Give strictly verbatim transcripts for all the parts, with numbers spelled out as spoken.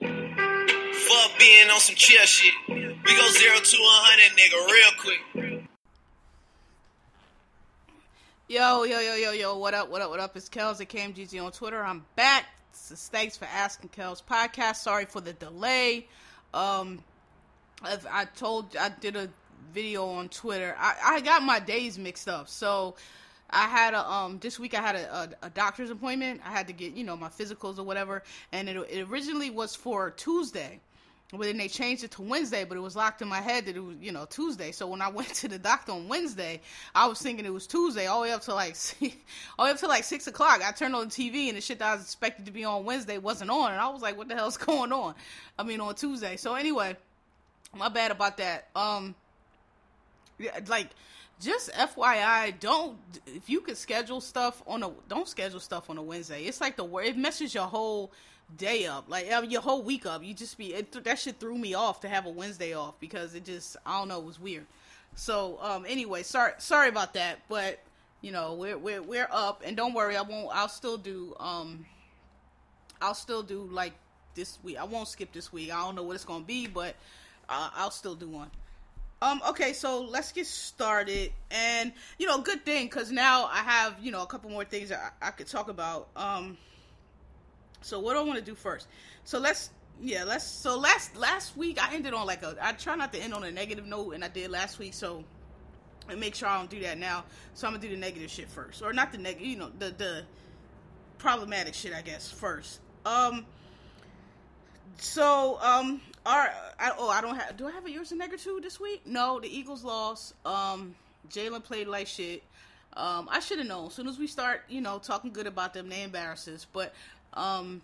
Fuck being on some chill shit. We go zero to one hundred, nigga, real quick. Yo, yo, yo, yo, yo, what up, what up, what up? It's Kels at K M G Z on Twitter. I'm back. So thanks for asking, Kels podcast. Sorry for the delay. Um, I told, I did a video on Twitter. I, I got my days mixed up, so... I had a, um, this week I had a, a, a doctor's appointment. I had to get, you know, my physicals or whatever, and it, it originally was for Tuesday, but then they changed it to Wednesday, but it was locked in my head that it was, you know, Tuesday, so when I went to the doctor on Wednesday, I was thinking it was Tuesday, all the way up to like, all the way up to like six o'clock, I turned on the T V, and the shit that I was expected to be on Wednesday wasn't on, and I was like, what the hell's going on, I mean, on Tuesday, so anyway, my bad about that, um, like, just F Y I, don't, if you could schedule stuff on a, don't schedule stuff on a Wednesday, it's like the worst, it messes your whole day up, like, I mean, your whole week up, you just be, it, that shit threw me off to have a Wednesday off, because it just, I don't know, it was weird, so, um, anyway, sorry, sorry about that, but, you know, we're, we're, we're up, and don't worry, I won't, I'll still do, um, I'll still do, like, this week, I won't skip this week, I don't know what it's gonna be, but, uh, I'll still do one. Um, okay, so let's get started, and, you know, good thing, because now I have, you know, a couple more things I, I could talk about, um, so what do I want to do first? So let's, yeah, let's, so last, last week, I ended on, like, a, I try not to end on a negative note, and I did last week, so, and make sure I don't do that now, so I'm gonna do the negative shit first, or not the negative, you know, the, the problematic shit, I guess, first, um, so, um, Our, I, oh, I don't have, do I have a yours and negative two this week? No, the Eagles lost, um, Jalen played like shit, um, I should have known, as soon as we start, you know, talking good about them, they embarrass us, but, um,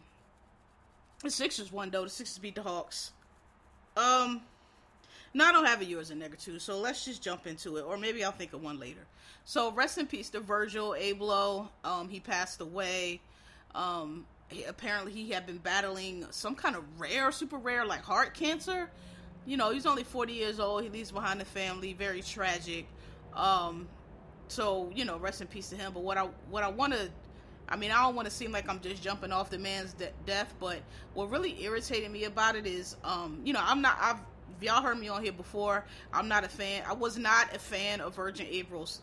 the Sixers won, though, the Sixers beat the Hawks, um, no, I don't have a yours and negative two, so let's just jump into it, or maybe I'll think of one later. So, rest in peace to Virgil Abloh, um, he passed away, um, apparently he had been battling some kind of rare, super rare, like heart cancer, you know, he's only forty years old, he leaves behind a family, very tragic, um, so, you know, rest in peace to him, but what I, what I want to, I mean, I don't want to seem like I'm just jumping off the man's de- death, but what really irritated me about it is, um, you know, I'm not, I've, y'all heard me on here before, I'm not a fan, I was not a fan of Virgil Abloh's,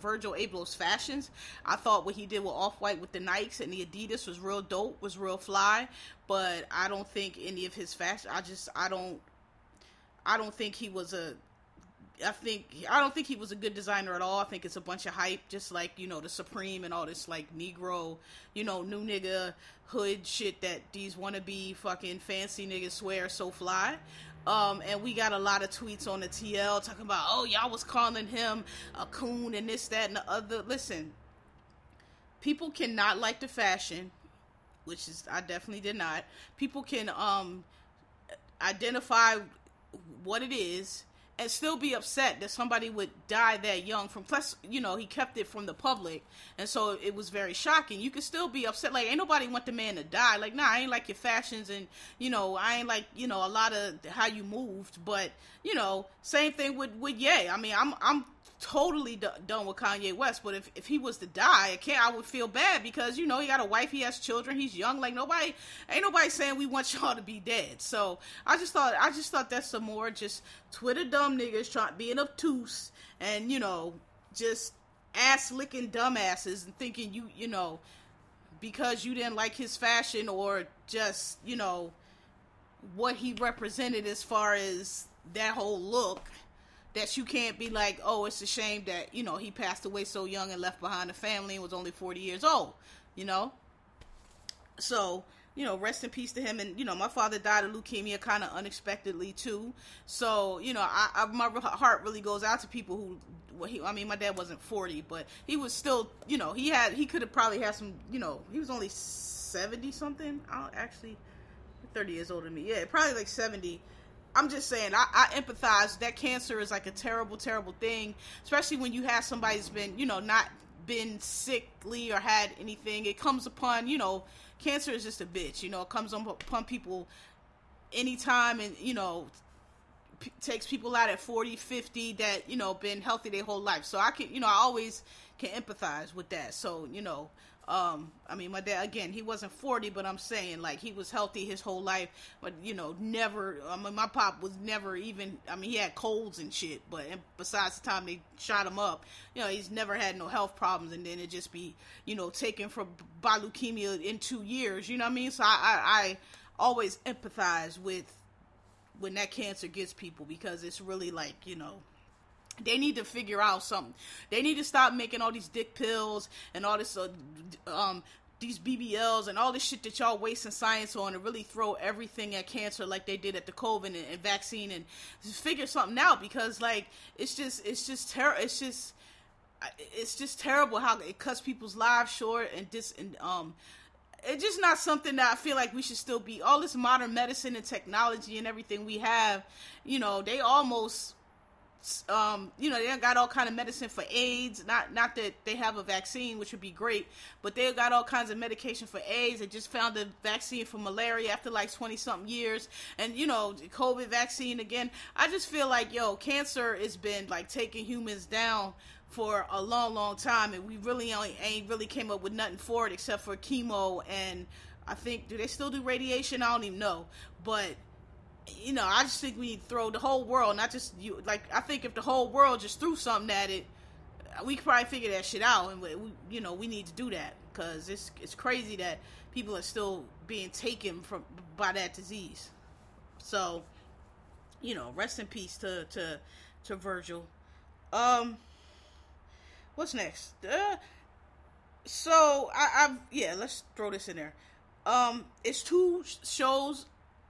Virgil Abloh's fashions. I thought what he did with Off-White with the Nikes and the Adidas was real dope, was real fly, but I don't think any of his fashion, I just, I don't, I don't think he was a, I think, I don't think he was a good designer at all. I think it's a bunch of hype, just like, you know, the Supreme and all this, like, Negro, you know, new nigga hood shit that these wannabe fucking fancy niggas swear so fly. Um, and we got a lot of tweets on the T L talking about, oh, y'all was calling him a coon and this, that, and the other. Listen, people cannot like the fashion, which is, I definitely did not. People can, um, identify what it is and still be upset that somebody would die that young from, plus, you know, he kept it from the public, and so it was very shocking. You could still be upset, like, ain't nobody want the man to die, like, nah, I ain't like your fashions, and, you know, I ain't like, you know, a lot of how you moved, but, you know, same thing with, with Ye. I mean, I'm, I'm totally d- done with Kanye West, but if, if he was to die, I can't, I would feel bad, because, you know, he got a wife, he has children, he's young, like, nobody, ain't nobody saying we want y'all to be dead, so, I just thought, I just thought that's some more just Twitter dumb niggas trying, being obtuse, and, you know, just ass-licking dumbasses, and thinking you, you know, because you didn't like his fashion, or just, you know, what he represented as far as that whole look, that you can't be like, oh, it's a shame that, you know, he passed away so young and left behind a family and was only forty years old, you know, so, you know, rest in peace to him, and, you know, my father died of leukemia kind of unexpectedly, too, so, you know, I, I, my heart really goes out to people who, well, he, I mean, my dad wasn't forty, but he was still, you know, he had, he could have probably had some, you know, he was only seventy-something, I'll actually, thirty years older than me, yeah, probably like seventy, I'm just saying, I, I empathize. That cancer is like a terrible, terrible thing, especially when you have somebody who's been, you know, not been sickly or had anything. It comes upon, you know, cancer is just a bitch, you know, it comes upon people anytime and, you know, p- takes people out at forty, fifty that, you know, been healthy their whole life. So I can, you know, I always can empathize with that. So, you know, Um, I mean, my dad, again, he wasn't forty, but I'm saying, like, he was healthy his whole life, but, you know, never, I mean, my pop was never even, I mean, he had colds and shit, but and besides the time they shot him up, you know, he's never had no health problems, and then it just be, you know, taken from by leukemia in two years, you know what I mean? So I, I, I always empathize with when that cancer gets people, because it's really like, you know, they need to figure out something. They need to stop making all these dick pills and all this, uh, um, these B B Ls and all this shit that y'all wasting science on, and really throw everything at cancer like they did at the COVID and, and vaccine, and just figure something out, because like, it's just, it's just terrible. It's just, it's just terrible how it cuts people's lives short, and dis, and, um, it's just not something that I feel like we should still be. All this modern medicine and technology and everything we have, you know, they almost, Um, you know, they got all kind of medicine for AIDS, not not that they have a vaccine, which would be great, but they got all kinds of medication for AIDS. They just found a vaccine for malaria after like twenty something years, and you know, the COVID vaccine again. I just feel like, yo, cancer has been like taking humans down for a long, long time, and we really only ain't really came up with nothing for it except for chemo, and I think, do they still do radiation? I don't even know, but you know, I just think we need to throw the whole world, not just you, like, I think if the whole world just threw something at it, we could probably figure that shit out, and we, we you know, we need to do that, because it's, it's crazy that people are still being taken from, by that disease. So, you know, rest in peace to, to, to Virgil. Um, what's next? Uh, so, I, I've, yeah, let's throw this in there. Um, it's two shows,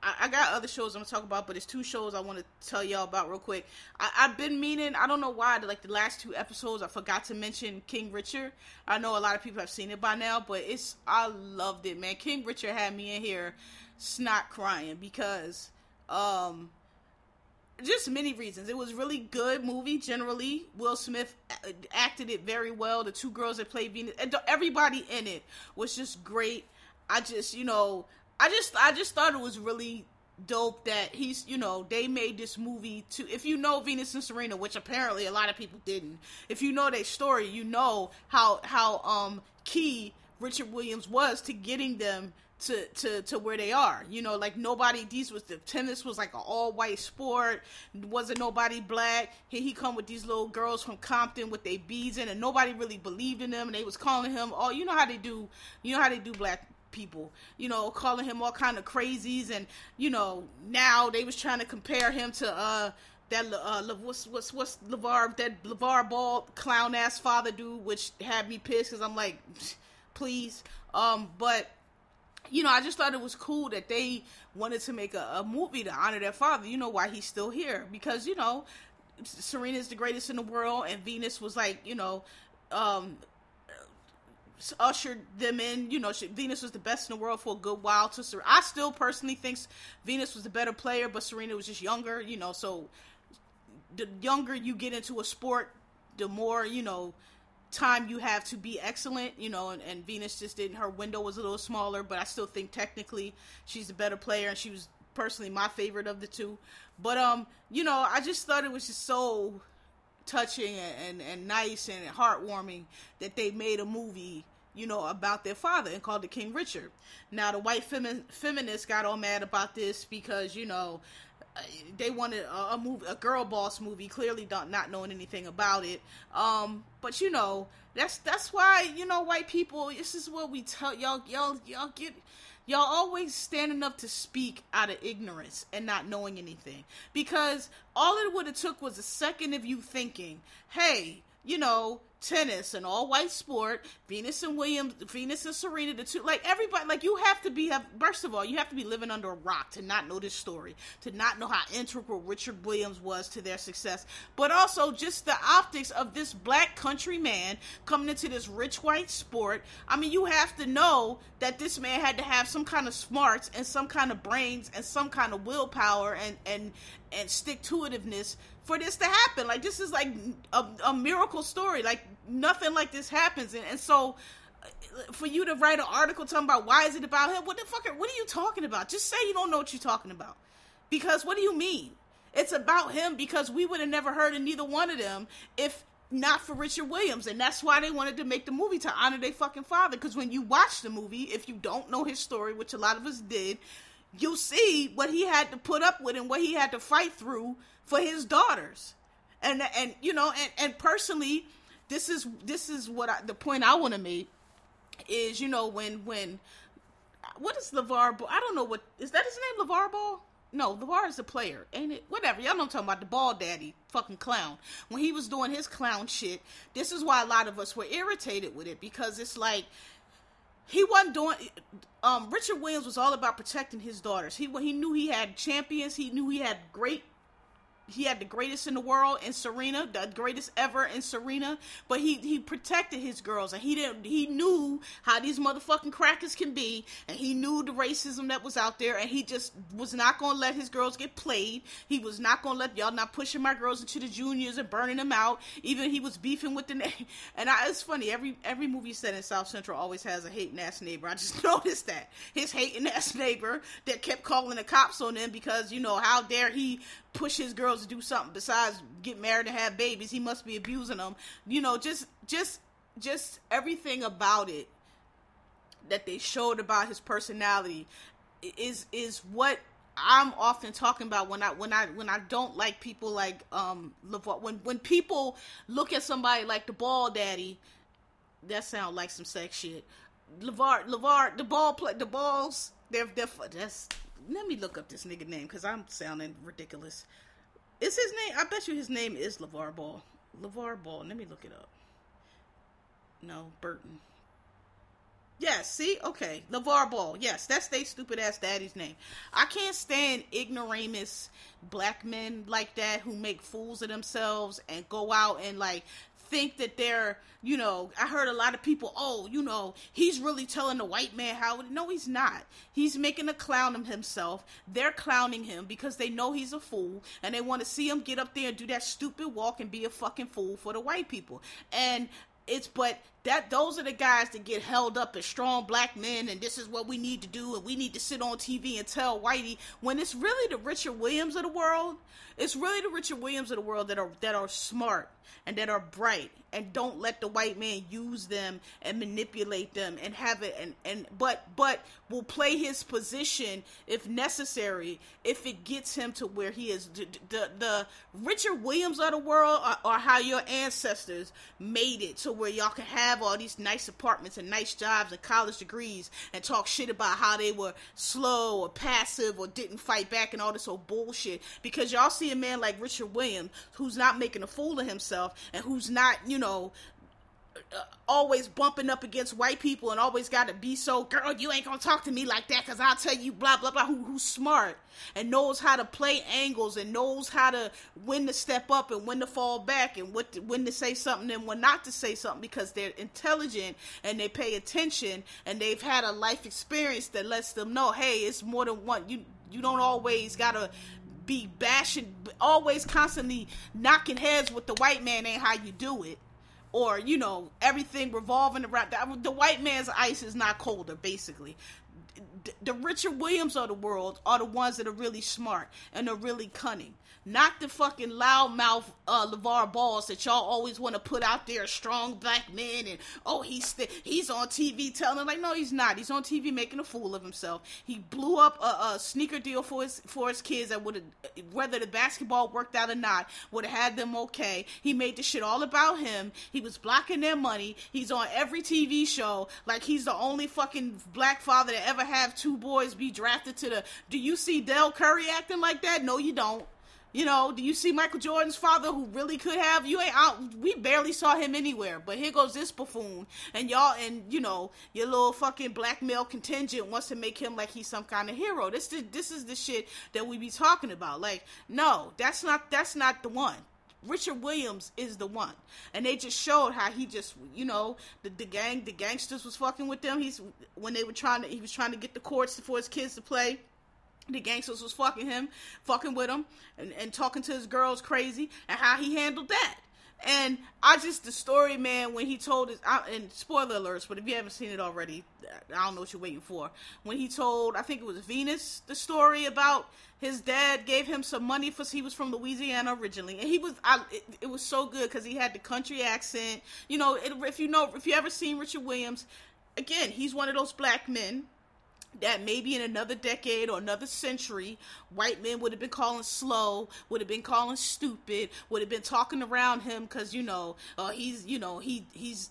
I got other shows I'm going to talk about, but it's two shows I want to tell y'all about real quick. I, I've been meaning, I don't know why, like the last two episodes, I forgot to mention King Richard. I know a lot of people have seen it by now, but it's, I loved it, man. King Richard had me in here snot crying because, um, just many reasons. It was really good movie, generally. Will Smith acted it very well. The two girls that played Venus, everybody in it was just great. I just, you know... I just, I just thought it was really dope that he's, you know, they made this movie to, if you know Venus and Serena, which apparently a lot of people didn't, if you know their story, you know how, how, um, key Richard Williams was to getting them to, to, to where they are, you know, like nobody, these was, the tennis was like an all white sport, wasn't nobody black, here he come with these little girls from Compton with their beads in, and nobody really believed in them, and they was calling him, oh, you know how they do, you know how they do black people, you know, calling him all kind of crazies, and, you know, now they was trying to compare him to, uh, that, uh, what's, what's, what's LeVar, that LeVar Ball clown-ass father dude, which had me pissed, because I'm like, please, um, but, you know, I just thought it was cool that they wanted to make a, a movie to honor their father, you know, why he's still here, because, you know, Serena's the greatest in the world, and Venus was like, you know, um, ushered them in, you know, she, Venus was the best in the world for a good while to Serena. I still personally think Venus was the better player, but Serena was just younger, you know, so the younger you get into a sport, the more, you know, time you have to be excellent, you know, and, and Venus just didn't, her window was a little smaller, but I still think technically she's the better player, and she was personally my favorite of the two, but, um, you know, I just thought it was just so touching and, and, and nice and heartwarming that they made a movie, you know, about their father and called it King Richard. Now, the white femi- feminists got all mad about this because, you know, they wanted a, a movie, a girl boss movie, clearly not, not knowing anything about it, um, but, you know, that's, that's why, you know, white people, this is what we tell, y'all, y'all, y'all get, y'all always standing up to speak out of ignorance and not knowing anything, because all it would have took was a second of you thinking, hey, you know, tennis, an all-white sport, Venus and Williams, Venus and Serena, the two, like, everybody, like, you have to be, first of all, you have to be living under a rock to not know this story, to not know how integral Richard Williams was to their success, but also just the optics of this black country man coming into this rich white sport. I mean, you have to know that this man had to have some kind of smarts and some kind of brains and some kind of willpower and, and, and stick-to-itiveness for this to happen. Like, this is like a, a miracle story. Like, nothing like this happens. And, and so for you to write an article talking about why is it about him, what the fuck, are, what are you talking about? Just say you don't know what you're talking about. Because what do you mean? It's about him because we would have never heard of neither one of them if not for Richard Williams. And that's why they wanted to make the movie, to honor their fucking father. Because when you watch the movie, if you don't know his story, which a lot of us did, you see what he had to put up with and what he had to fight through for his daughters. And, and you know, and, and personally, this is, this is what I, the point I want to make is, you know, when, when, what is LeVar Ball? I don't know what, is that his name, LeVar Ball? No, LeVar is the player, ain't it? Whatever, y'all know what I'm talking about, the ball daddy, fucking clown. When he was doing his clown shit, this is why a lot of us were irritated with it, because it's like, he wasn't doing, um, Richard Williams was all about protecting his daughters. He, he knew he had champions, he knew he had great, he had the greatest in the world in Serena, the greatest ever in Serena, but he, he protected his girls, and he didn't, he knew how these motherfucking crackers can be, and he knew the racism that was out there, and he just was not gonna let his girls get played. He was not gonna let, y'all not pushing my girls into the juniors and burning them out. Even he was beefing with the, na- and I, it's funny, every, every movie set in South Central always has a hating ass neighbor. I just noticed that. His hating ass neighbor that kept calling the cops on them because, you know, how dare he push his girls to do something besides get married and have babies. He must be abusing them. You know, just, just, just everything about it that they showed about his personality is, is what I'm often talking about when I, when I, when I don't like people like, um, LeVar, when, when people look at somebody like the ball daddy, that sounds like some sex shit. LeVar, LeVar, the ball play, the balls, they're, they're, that's, let me look up this nigga name, because I'm sounding ridiculous. Is his name, I bet you his name is LeVar Ball. LeVar Ball, let me look it up. No, Burton. Yes, yeah, see? Okay, LeVar Ball. Yes, that's they stupid ass daddy's name. I can't stand ignoramus black men like that who make fools of themselves and go out and like think that they're, you know, I heard a lot of people, oh, you know, he's really telling the white man how, no, he's not. He's making a clown of himself. They're clowning him because they know he's a fool and they want to see him get up there and do that stupid walk and be a fucking fool for the white people. And it's, but that, those are the guys that get held up as strong black men and this is what we need to do and we need to sit on T V and tell whitey, when it's really the Richard Williams of the world, it's really the Richard Williams of the world that are, that are smart and that are bright and don't let the white man use them and manipulate them and have it and, and, but, but will play his position if necessary, if it gets him to where he is. The, the, the Richard Williams of the world are, are how your ancestors made it to where y'all can have all these nice apartments and nice jobs and college degrees and talk shit about how they were slow or passive or didn't fight back and all this old bullshit, because y'all see a man like Richard Williams who's not making a fool of himself and who's not, you know, always bumping up against white people and always gotta be so, girl, you ain't gonna talk to me like that because I'll tell you blah blah blah, who, who's smart and knows how to play angles and knows how to, when to step up and when to fall back and what to, when to say something and when not to say something, because they're intelligent and they pay attention and they've had a life experience that lets them know, hey, it's more than one, you you don't always gotta be bashing, always constantly knocking heads with the white man ain't how you do it. Or, you know, everything revolving around, the, the white man's ice is not colder, basically. The, the Richard Williams of the world are the ones that are really smart and are really cunning. Not the fucking loudmouth uh, LeVar Balls that y'all always want to put out there, strong black men, and, oh, he's th- he's on T V telling them, like, no, he's not. He's on T V making a fool of himself. He blew up a, a sneaker deal for his, for his kids that would have, whether the basketball worked out or not, would have had them okay. He made the shit all about him. He was blocking their money. He's on every T V show. Like, he's the only fucking black father that ever have two boys be drafted to the, do you see Dell Curry acting like that? No, you don't. You know, do you see Michael Jordan's father who really could have? You ain't out. We barely saw him anywhere. But here goes this buffoon. And y'all, and you know, your little fucking black male contingent wants to make him like he's some kind of hero. This, the, this is the shit that we be talking about. Like, no, that's not, that's not the one. Richard Williams is the one. And they just showed how he just, you know, the, the gang, the gangsters was fucking with them. He's, when they were trying to, he was trying to get the courts for his kids to play. The gangsters was fucking him, fucking with him, and, and talking to his girls crazy, and how he handled that. And I just, the story, man, when he told his, I, and spoiler alerts, but if you haven't seen it already, I don't know what you're waiting for. When he told, I think it was Venus, the story about his dad gave him some money for, he was from Louisiana originally, and he was, I, it, it was so good, because he had the country accent. You know, it, if you know, if you ever seen Richard Williams, again, he's one of those black men that maybe in another decade or another century, white men would have been calling slow, would have been calling stupid, would have been talking around him, because, you know, uh, he's, you know, he, he's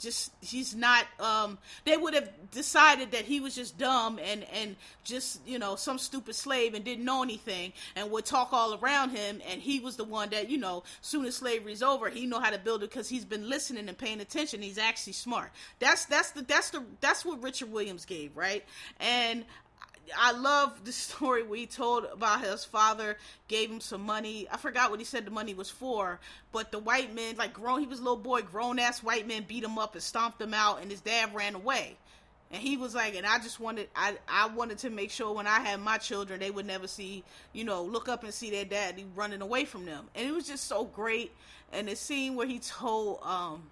just, he's not, um, they would have decided that he was just dumb and, and just, you know, some stupid slave and didn't know anything, and would talk all around him, and he was the one that, you know, soon as slavery's over, he know how to build it, because he's been listening and paying attention, he's actually smart. That's, that's the, that's the, that's what Richard Williams gave, right? And I love the story we told about his father gave him some money. I forgot what he said the money was for, but the white men, like grown, he was a little boy, grown ass white men beat him up and stomped him out, and his dad ran away. And he was like, and I just wanted, I, I wanted to make sure when I had my children, they would never see, you know, look up and see their daddy running away from them. And it was just so great. And the scene where he told, um,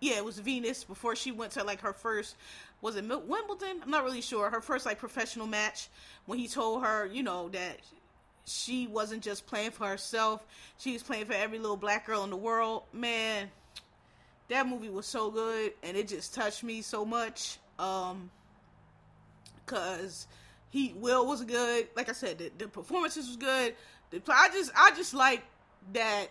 yeah, it was Venus before she went to like her first, was it Wimbledon? I'm not really sure. Her first like professional match, when he told her, you know, that she wasn't just playing for herself. She was playing for every little black girl in the world. Man, that movie was so good. And it just touched me so much. Um, cause he, Will was good. Like I said, the, the performances was good. The, I just, I just like that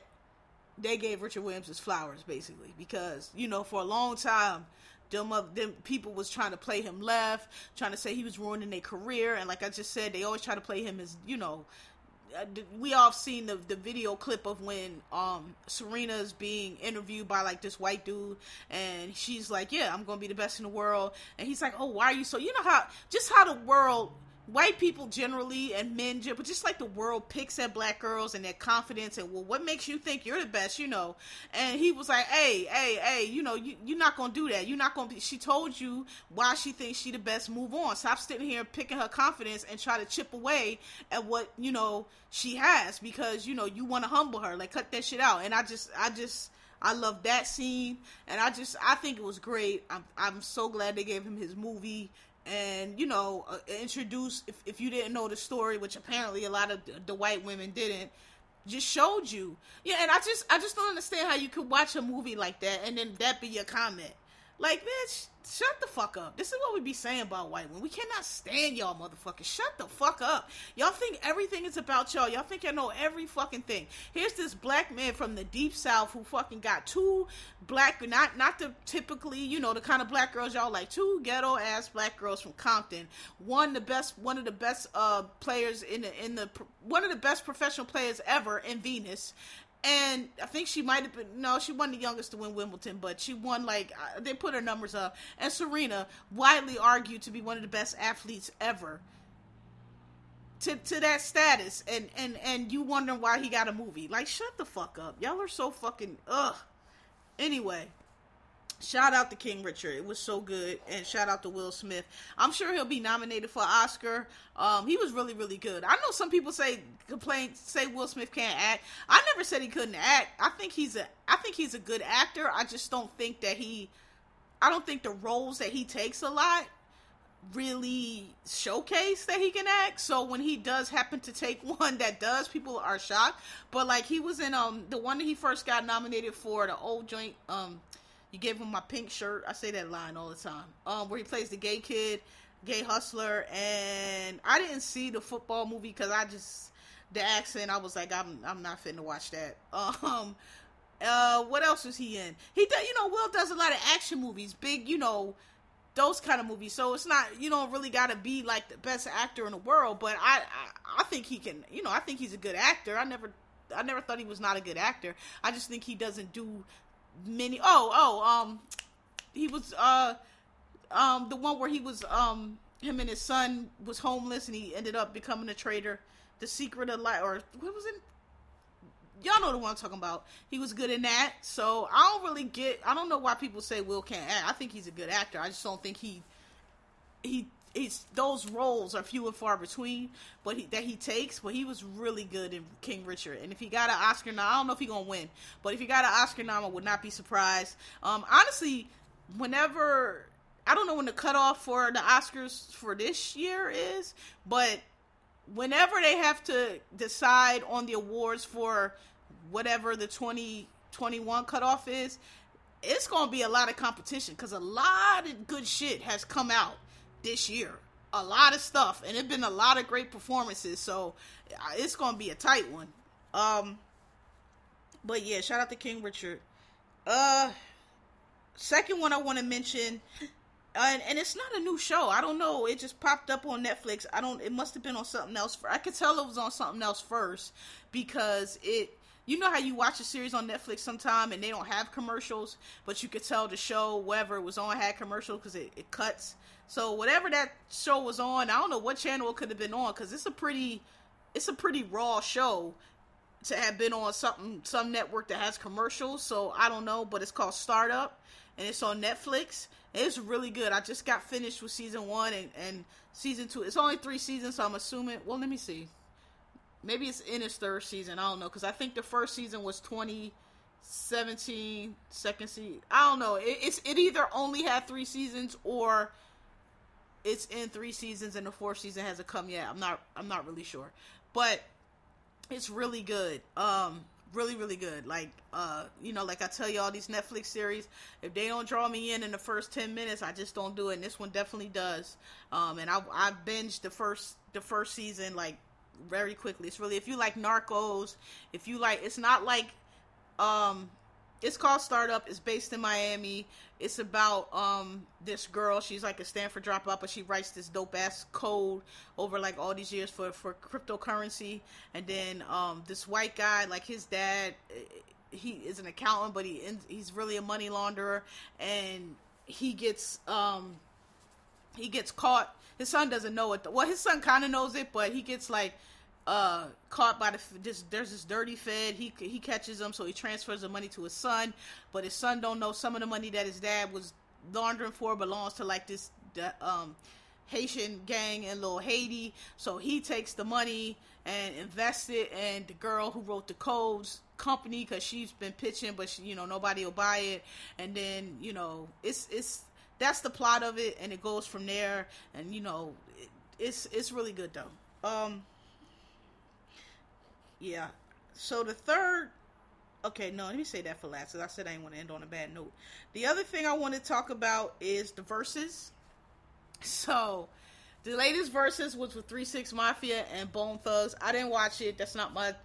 they gave Richard Williams his flowers, basically, because, you know, for a long time, Them, them people was trying to play him left, trying to say he was ruining their career, and like I just said, they always try to play him as, you know, we all seen the, the video clip of when um, Serena's being interviewed by like this white dude, and she's like, yeah, I'm gonna be the best in the world, and he's like, oh, why are you so, you know how, just how the world, white people generally, and men, but just like the world picks at black girls and their confidence, and well, what makes you think you're the best, you know, and he was like, hey, hey, hey, you know, you, you're not gonna do that, you're not gonna be, she told you why she thinks she the best, move on, stop sitting here picking her confidence and try to chip away at what, you know, she has, because, you know, you want to humble her, like, cut that shit out. And I just, I just, I love that scene, and I just, I think it was great. I'm, I'm so glad they gave him his movie. And, you know, uh, introduce, if, if you didn't know the story, which apparently a lot of the, the white women didn't, just showed you. Yeah, and I just, I just don't understand how you could watch a movie like that, and then that be your comment. Like, man, sh- shut the fuck up. This is what we be saying about white women. We cannot stand y'all motherfuckers. Shut the fuck up. Y'all think everything is about y'all. Y'all think y'all know every fucking thing. Here's this black man from the deep south who fucking got two black, not not the typically, you know, the kind of black girls y'all like, two ghetto ass black girls from Compton. One the best, one of the best uh players in the in the one of the best professional players ever in Venus. And I think she might have been, no, she wasn't the youngest to win Wimbledon, but she won, like, they put her numbers up. And Serena, widely argued to be one of the best athletes ever, to to that status, and, and, and you wondering why he got a movie. Like, shut the fuck up. Y'all are so fucking, ugh. Anyway, shout out to King Richard. It was so good. And shout out to Will Smith. I'm sure he'll be nominated for an Oscar. Um, he was really, really good. I know some people say, complain, say Will Smith can't act. I never said he couldn't act. I think he's a, I think he's a good actor. I just don't think that he, I don't think the roles that he takes a lot really showcase that he can act, so when he does happen to take one that does, people are shocked. But like, he was in, um, the one that he first got nominated for, the old joint, um, You Gave Him My Pink Shirt. I say that line all the time. Um, where he plays the gay kid, gay hustler, and I didn't see the football movie because I just, the accent, I was like, I'm I'm not fitting to watch that. Um, uh, what else was he in? He does, you know, Will does a lot of action movies, big, you know, those kind of movies. So it's not, you don't really got to be like the best actor in the world, but I, I, I think he can, you know, I think he's a good actor. I never, I never thought he was not a good actor. I just think he doesn't do many, oh, oh, um, he was, uh, um, the one where he was, um, him and his son was homeless and he ended up becoming a traitor. The Secret of Life, or what was it? Y'all know the one I'm talking about. He was good in that. So I don't really get, I don't know why people say Will can't act. I think he's a good actor. I just don't think he, he, he's, those roles are few and far between, but he, that he takes, but he was really good in King Richard. And if he got an Oscar nom, I don't know if he gonna win, but if he got an Oscar nom, I would not be surprised. Um, honestly, whenever, I don't know when the cutoff for the Oscars for this year is, but whenever they have to decide on the awards for whatever the twenty twenty-one cutoff is, it's going to be a lot of competition, because a lot of good shit has come out this year, a lot of stuff, and it's been a lot of great performances, so it's going to be a tight one, um, but yeah, shout out to King Richard. Uh, second one I want to mention, And, and it's not a new show. I don't know. It just popped up on Netflix. I don't, it must have been on something else. For, I could tell it was on something else first, because it, you know how you watch a series on Netflix sometime and they don't have commercials, but you could tell the show, wherever it was on, had commercials because it, it cuts. So whatever that show was on, I don't know what channel it could have been on, because it's a pretty, it's a pretty raw show to have been on something, some network that has commercials. So I don't know, but it's called Startup. And it's on Netflix. It's really good. I just got finished with season one and, and season two. It's only three seasons, so I'm assuming, well, let me see. Maybe it's in its third season. I don't know, because I think the first season was twenty seventeen, second season. I don't know. It, it's, it either only had three seasons or it's in three seasons and the fourth season hasn't come yet. I'm not, I'm not really sure. But it's really good. Um... Really, really good. Like, uh, you know, like I tell you, all these Netflix series, if they don't draw me in in the first ten minutes, I just don't do it. And this one definitely does. Um, and I, I binged the first, the first season, like, very quickly. It's really, if you like Narcos, if you like, it's not like, um, it's called Startup. It's based in Miami. It's about, um, this girl. She's like a Stanford dropout, but she writes this dope ass code over like all these years for, for cryptocurrency. And then, um, this white guy, like his dad, he is an accountant, but he, he's really a money launderer, and he gets, um, he gets caught. His son doesn't know it. Well, his son kind of knows it, but he gets like, uh, caught by the, this, there's this dirty Fed, he, he catches him, so he transfers the money to his son, but his son don't know some of the money that his dad was laundering for belongs to, like, this, the, um, Haitian gang in Little Haiti, so he takes the money and invests it, and the girl who wrote the codes company, because she's been pitching, but, she, you know, nobody will buy it, and then, you know, it's, it's, that's the plot of it, and it goes from there, and, you know, it, it's, it's really good, though. um, Yeah, so the third, okay, no, let me say that for last, because I said I didn't want to end on a bad note. The other thing I want to talk about is the Versus. So, the latest Versus was with Three Six Mafia and Bone Thugs. I didn't watch it, that's not my,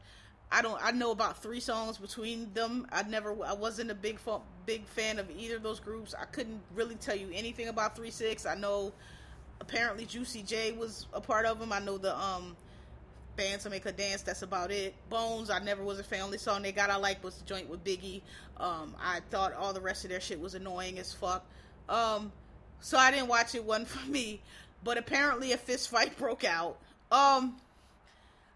I don't, I know about three songs between them. I never, I wasn't a big, big fan of either of those groups. I couldn't really tell you anything about Three Six. I know, apparently Juicy J was a part of them. I know the, um, Bands to Make Her Dance, that's about it. Bones, I never was a fan. Only song they got I liked was the joint with Biggie. Um, I thought all the rest of their shit was annoying as fuck. Um, so I didn't watch it, wasn't for me. But apparently a fist fight broke out. Um,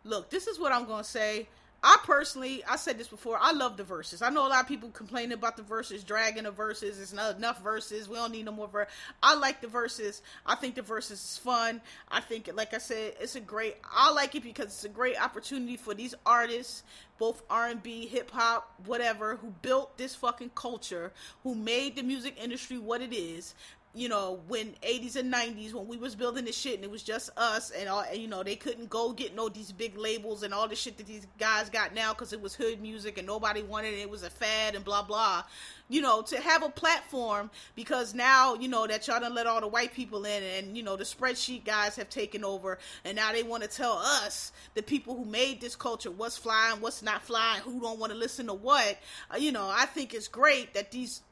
look, this is what I'm gonna say. I personally, I said this before, I love the Verses. I know a lot of people complaining about the Verses, dragging the Verses, it's not enough Verses, we don't need no more Verses. I like the Verses, I think the Verses is fun, I think, like I said, it's a great, I like it because it's a great opportunity for these artists, both R and B, hip-hop, whatever, who built this fucking culture, who made the music industry what it is. You know, when eighties and nineties, when we was building this shit and it was just us and all, and, you know, they couldn't go get no these big labels and all the shit that these guys got now, because it was hood music and nobody wanted it, it was a fad and blah blah, you know, to have a platform, because now, you know, that y'all done let all the white people in, and, you know, the spreadsheet guys have taken over, and now they want to tell us, the people who made this culture, what's flying, what's not flying, who don't want to listen to what. You know, I think it's great that these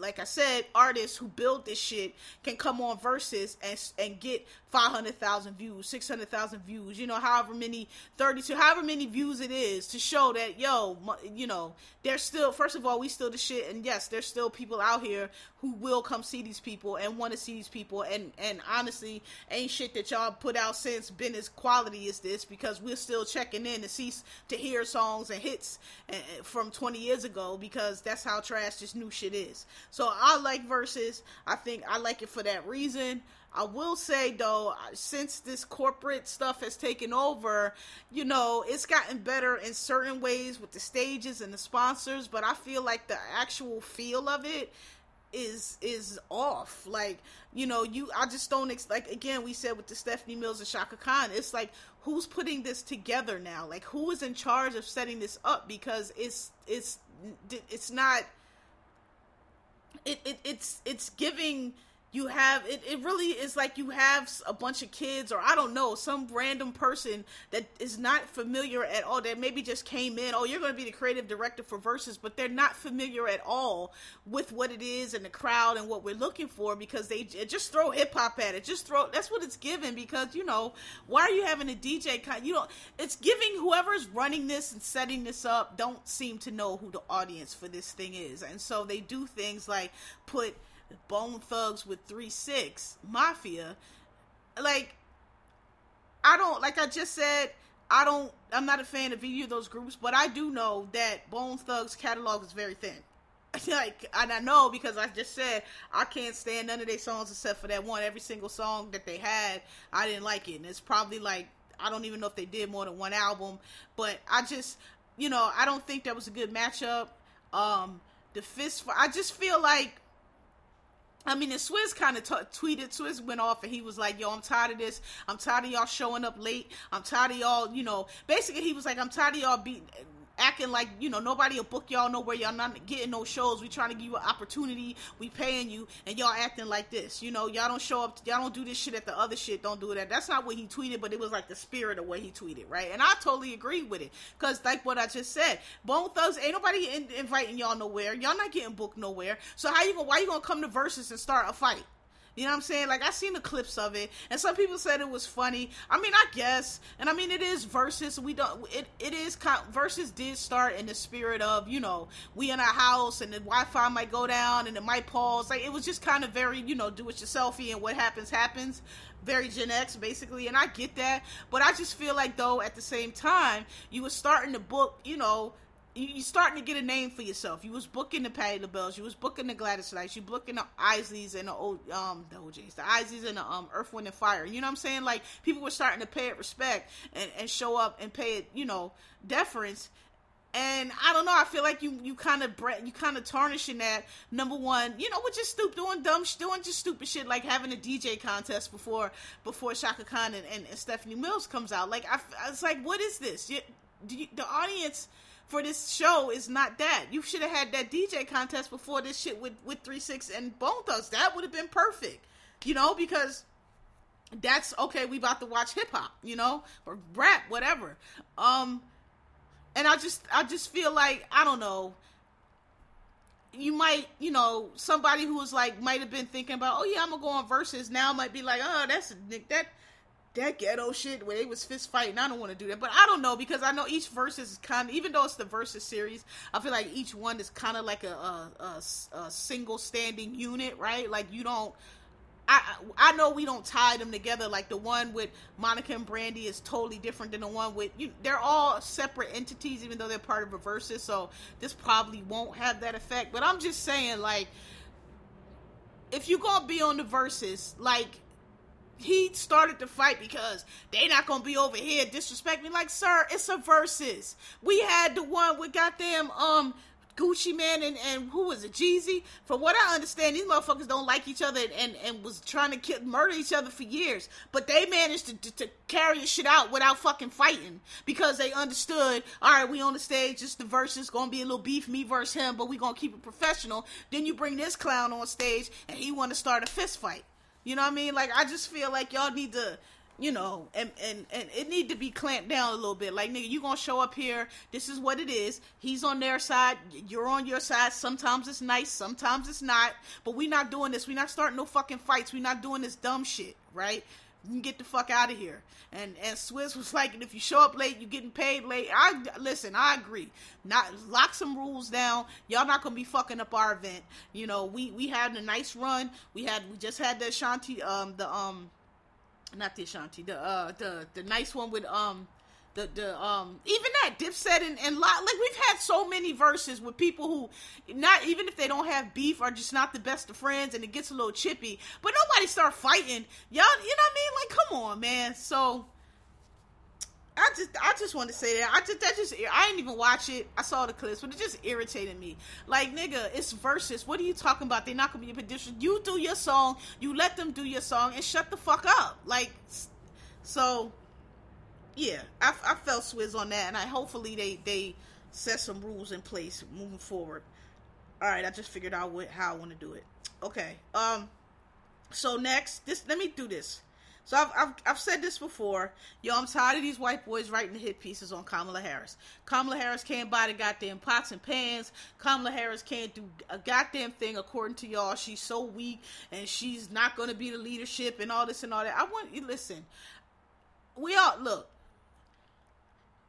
like I said, artists who build this shit can come on Versus and and get five hundred thousand views, six hundred thousand views, you know, however many, thirty-two, however many views it is to show that, yo, you know, there's still, first of all, we still the shit, and yes, there's still people out here who will come see these people and want to see these people, and, and honestly, ain't shit that y'all put out since been as quality as this, because we're still checking in to see, to hear songs and hits from twenty years ago, because that's how trash this new shit is. So I like Versus. I think I like it for that reason. I will say, though, since this corporate stuff has taken over, you know, it's gotten better in certain ways with the stages and the sponsors, but I feel like the actual feel of it is is off. Like, you know, you I just don't, ex- like, again, we said with the Stephanie Mills and Shaka Khan, it's like, who's putting this together now? Like, who is in charge of setting this up? Because it's, it's, it's not, it, it it's, it's giving... You have, it, it really is like you have a bunch of kids, or I don't know, some random person that is not familiar at all, that maybe just came in, oh, you're going to be the creative director for Versus, but they're not familiar at all with what it is and the crowd and what we're looking for, because they just throw hip-hop at it, just throw, that's what it's giving, because, you know, why are you having a D J, con- you don't, it's giving whoever's running this and setting this up don't seem to know who the audience for this thing is, and so they do things like put Bone Thugs with Three Six Mafia. Like, I don't, like I just said, I don't, I'm not a fan of either of those groups, but I do know that Bone Thugs catalog is very thin. Like, and I know, because I just said, I can't stand none of their songs except for that one. Every single song that they had, I didn't like it, and it's probably like, I don't even know if they did more than one album, but I just, you know, I don't think that was a good matchup. Um, the fist, I just feel like, I mean, and Swizz kind of t- tweeted, Swizz went off and he was like, yo, I'm tired of this, I'm tired of y'all showing up late, I'm tired of y'all, you know, basically he was like, I'm tired of y'all be acting like, you know, nobody will book y'all nowhere, y'all not getting no shows, we trying to give you an opportunity, we paying you, and y'all acting like this, you know, y'all don't show up, y'all don't do this shit at the other shit, don't do that, that's not what he tweeted, but it was like the spirit of what he tweeted, right, and I totally agree with it, because like what I just said, Bone Thugs, ain't nobody in- inviting y'all nowhere, y'all not getting booked nowhere, so how you gonna, why you gonna come to Versus and start a fight? You know what I'm saying? Like, I seen the clips of it, and some people said it was funny. I mean, I guess, and I mean, it is Versus. We don't. It it is Versus did start in the spirit of, you know, we in our house, and the Wi-Fi might go down, and it might pause. Like, it was just kind of very, you know, do it yourselfy, and what happens happens. Very Gen X, basically, and I get that. But I just feel like, though, at the same time, you were starting to book, you know. You're starting to get a name for yourself. You was booking the Patti LaBelle's, you was booking the Gladys Knights, you booking the Isleys and the old, um, the O Js, the Isleys and the, um, Earth, Wind, and Fire. You know what I'm saying? Like, people were starting to pay it respect and, and show up and pay it, you know, deference. And I don't know, I feel like you, you kind of, you kind of tarnishing that, number one, you know, we're just stupid, doing dumb, doing just stupid shit, like having a D J contest before, before Shaka Khan and, and, and Stephanie Mills comes out. Like, I, it's like, what is this? You, do you, the audience for this show is not that. You should have had that D J contest before this shit with, with Three Six and Bone Thugs. That would have been perfect, you know, because that's, okay, we about to watch hip hop, you know, or rap, whatever. Um, and I just, I just feel like, I don't know, you might, you know, somebody who was like, might have been thinking about, oh yeah, I'm gonna go on Versus now, might be like, oh, that's, that, that ghetto shit where they was fist fighting, I don't want to do that, but I don't know, because I know each Versus is kind of, even though it's the Versus series, I feel like each one is kind of like a, a, a, a single standing unit, right, like you don't, I I know we don't tie them together, like the one with Monica and Brandy is totally different than the one with, you, they're all separate entities, even though they're part of a Versus, so this probably won't have that effect, but I'm just saying, like, if you're gonna be on the Versus, like, he started the fight because they not gonna be over here disrespecting. Like, sir, it's a Versus. We had the one with goddamn um Gucci Man and, and who was it, Jeezy? From what I understand, these motherfuckers don't like each other and, and, and was trying to kill, murder each other for years. But they managed to, to, to carry this shit out without fucking fighting because they understood, all right, we on the stage, it's the Versus, gonna be a little beef, me versus him, but we gonna keep it professional. Then you bring this clown on stage and he wanna start a fist fight. You know what I mean? Like, I just feel like y'all need to, you know, and, and, and it need to be clamped down a little bit. Like, nigga, you gonna show up here, this is what it is, he's on their side, you're on your side, sometimes it's nice, sometimes it's not, but we not doing this, we not starting no fucking fights, we not doing this dumb shit, right? You can get the fuck out of here. And and Swizz was like, if you show up late, you getting paid late. I listen, I agree. Not lock some rules down. Y'all not gonna be fucking up our event. You know, we we had a nice run. We had we just had the Ashanti, um the um not the Ashanti, the uh the the nice one with um the the um even that Dipset and and lot like we've had so many verses with people who, not even if they don't have beef, are just not the best of friends, and it gets a little chippy, but nobody start fighting, y'all, you know what I mean? Like, come on, man. So I just I just want to say that I just that just I didn't even watch it. I saw the clips, but it just irritated me. Like, nigga, it's Versus. What are you talking about? They're not gonna be a producer. You do your song, you let them do your song, and shut the fuck up. Like, so yeah, I, I felt Swizz on that, and I hopefully they, they set some rules in place moving forward. All right, I just figured out what, how I want to do it. Okay, um, so next, this let me do this. So I've, I've I've said this before, yo, I'm tired of these white boys writing the hit pieces on Kamala Harris. Kamala Harris can't buy the goddamn pots and pans. Kamala Harris can't do a goddamn thing, according to y'all. She's so weak, and she's not going to be the leadership, and all this and all that. I want you, listen, we all, look,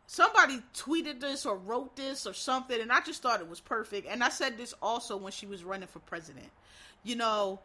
somebody tweeted this or wrote this or something, and I just thought it was perfect, and I said this also when she was running for president, you know,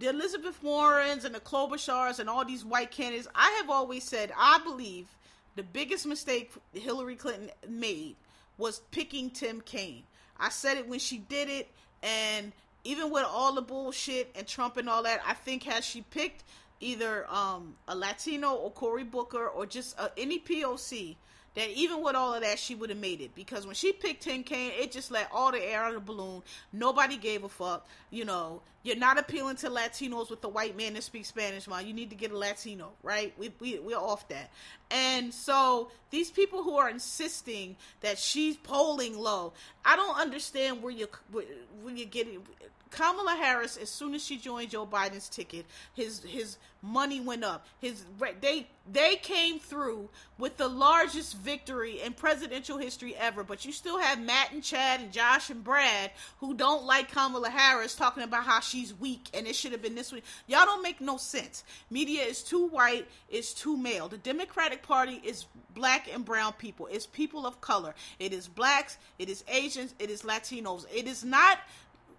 the Elizabeth Warrens and the Klobuchars and all these white candidates. I have always said, I believe the biggest mistake Hillary Clinton made was picking Tim Kaine. I said it when she did it, and even with all the bullshit and Trump and all that, I think had she picked either um, a Latino or Cory Booker or just uh, any P O C, that even with all of that, she would have made it. Because when she picked Tim Kaine, it just let all the air out of the balloon. Nobody gave a fuck. You know, you're not appealing to Latinos with the white man that speaks Spanish, man. You need to get a Latino, right? We, we, we're off that. And so these people who are insisting that she's polling low, I don't understand where you're, where you're getting. Kamala Harris, as soon as she joined Joe Biden's ticket, his his money went up. His they they came through with the largest victory in presidential history ever. But you still have Matt and Chad and Josh and Brad who don't like Kamala Harris talking about how she's weak and it should have been this week. Y'all don't make no sense. Media is too white, it's too male. The Democratic Party is black and brown people. It's people of color. It is blacks. It is Asians. It is Latinos. It is not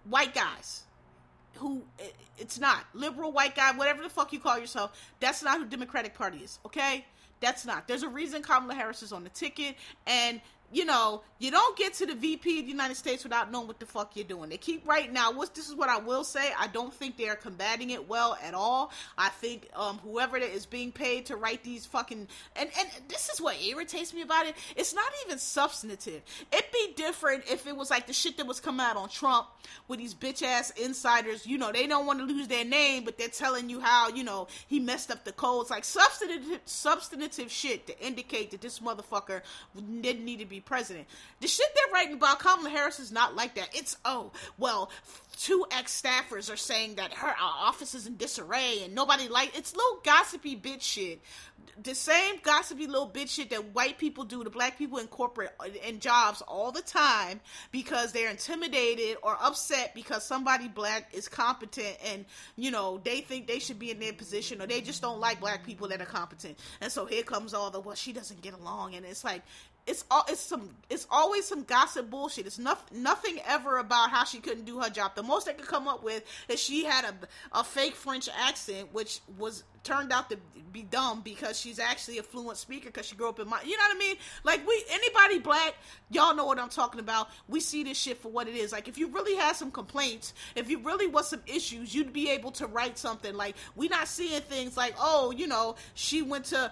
white guys who, it's not liberal white guy, whatever the fuck you call yourself. That's not who Democratic Party is, okay? That's not. There's a reason Kamala Harris is on the ticket, and you know, you don't get to the V P of the United States without knowing what the fuck you're doing. They keep right now, what's, this is what I will say, I don't think they are combating it well at all. I think, um, whoever that is being paid to write these fucking, and, and this is what irritates me about it, it's not even substantive. It'd be different if it was like the shit that was coming out on Trump, with these bitch-ass insiders, you know, they don't want to lose their name, but they're telling you how, you know, he messed up the codes, like substantive, substantive shit to indicate that this motherfucker didn't need to be president. The shit they're writing about Kamala Harris is not like that. It's, oh, well, two ex-staffers are saying that her office is in disarray and nobody like, it's little gossipy bitch shit. The same gossipy little bitch shit that white people do to black people in corporate and jobs all the time because they're intimidated or upset because somebody black is competent and, you know, they think they should be in their position or they just don't like black people that are competent. And so here comes all the, well, she doesn't get along, and it's like, It's all, it's some, it's always some gossip bullshit. It's nof- nothing ever about how she couldn't do her job. The most they could come up with is she had a, a fake French accent, which was, turned out to be dumb because she's actually a fluent speaker because she grew up in my, you know what I mean? Like, we, anybody black, y'all know what I'm talking about. We see this shit for what it is. Like, if you really had some complaints, if you really was some issues, you'd be able to write something. Like, we not seeing things like, oh, you know, she went to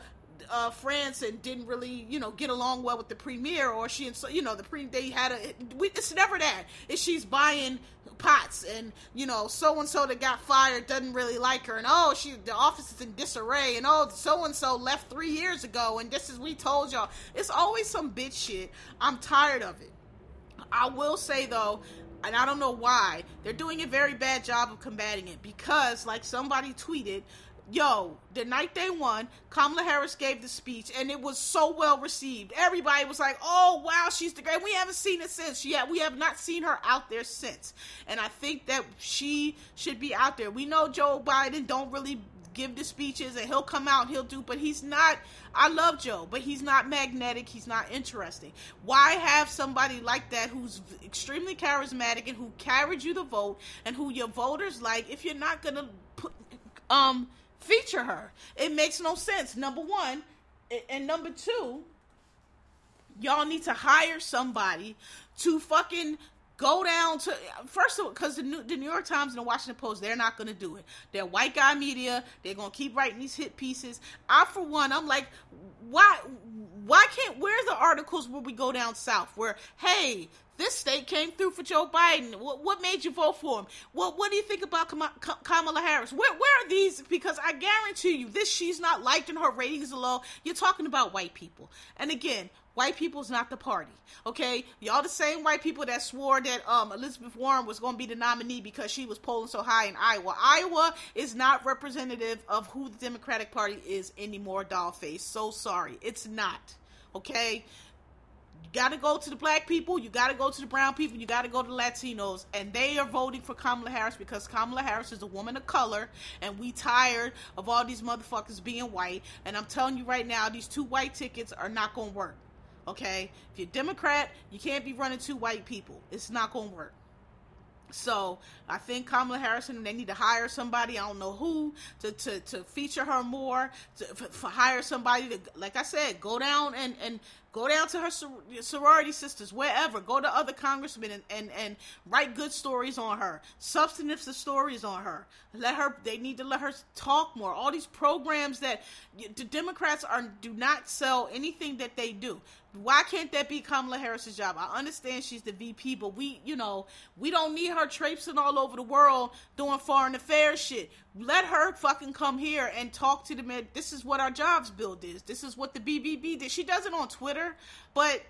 Uh, France and didn't really, you know, get along well with the premier, or she, and so, you know, the pre, they had a, it, we, it's never that, it's she's buying pots, and, you know, so-and-so that got fired doesn't really like her, and oh, she, the office is in disarray, and oh, so-and-so left three years ago, and this is, we told y'all, it's always some bitch shit. I'm tired of it. I will say, though, and I don't know why, they're doing a very bad job of combating it, because, like somebody tweeted, yo, the night they won, Kamala Harris gave the speech, and it was so well received. Everybody was like, oh, wow, she's the great. We haven't seen it since. Yeah, we have not seen her out there since. And I think that she should be out there. We know Joe Biden don't really give the speeches, and he'll come out, he'll do, but he's not, I love Joe, but he's not magnetic, he's not interesting. Why have somebody like that who's extremely charismatic and who carried you the vote and who your voters like if you're not gonna put, um, feature her? It makes no sense, number one, and number two, y'all need to hire somebody to fucking go down to, first of all, because the New, the New York Times and the Washington Post, they're not going to do it. They're white guy media. They're going to keep writing these hit pieces. I, for one, I'm like, why, why can't, where's the articles where we go down south, where, hey, this state came through for Joe Biden. What, what made you vote for him? What, what do you think about Kamala Harris? Where, where are these? Because I guarantee you, this, she's not liked and her ratings are low. You're talking about white people. And again, white people's not the party, okay? Y'all the same white people that swore that um, Elizabeth Warren was going to be the nominee because she was polling so high in Iowa. Iowa is not representative of who the Democratic Party is anymore, dollface. So sorry. It's not, okay? You got to go to the black people. You got to go to the brown people. You got to go to the Latinos. And they are voting for Kamala Harris because Kamala Harris is a woman of color. And we tired of all these motherfuckers being white. And I'm telling you right now, these two white tickets are not going to work. Okay, if you're Democrat, you can't be running two white people. It's not going to work. So I think Kamala Harris, they need to hire somebody, I don't know who, to, to, to feature her more, to for, for hire somebody to, like I said, go down and, and go down to her sor- sorority sisters, wherever, go to other congressmen and, and, and write good stories on her, substantive stories on her, let her, they need to let her talk more, all these programs that, the Democrats are, do not sell anything that they do. Why can't that be Kamala Harris's job? I understand she's the V P, but we, you know, we don't need her traipsing all over the world doing foreign affairs shit. Let her fucking come here and talk to the men. This is what our jobs bill is. This is what the B B B did. She does it on Twitter, but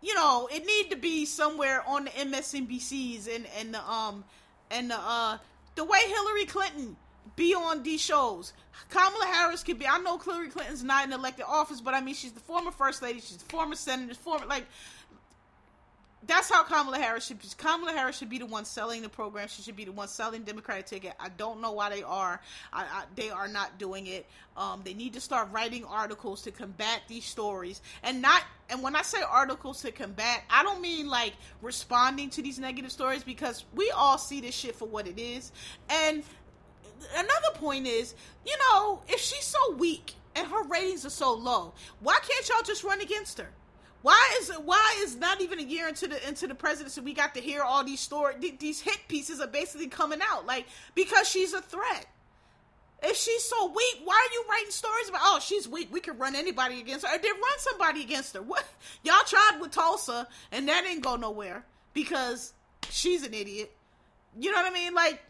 you know, it need to be somewhere on the M S N B Cs and, and the, um, and the, uh, the way Hillary Clinton be on these shows. Kamala Harris could be, I know Hillary Clinton's not in elected office, but I mean, she's the former first lady, she's the former senator, former, like, that's how Kamala Harris should be. Kamala Harris should be the one selling the program. She should be the one selling Democratic ticket. I don't know why they are. I, I, they are not doing it. Um, they need to start writing articles to combat these stories. And not. And when I say articles to combat, I don't mean like responding to these negative stories, because we all see this shit for what it is. And another point is, you know, if she's so weak and her ratings are so low, why can't y'all just run against her? Why is why is not even a year into the into the presidency we got to hear all these story th- these hit pieces are basically coming out, like, because she's a threat. If she's so weak, why are you writing stories about, oh, she's weak, we can run anybody against her, or then run somebody against her? What y'all tried with Tulsa and that didn't go nowhere because she's an idiot. You know what I mean? Like,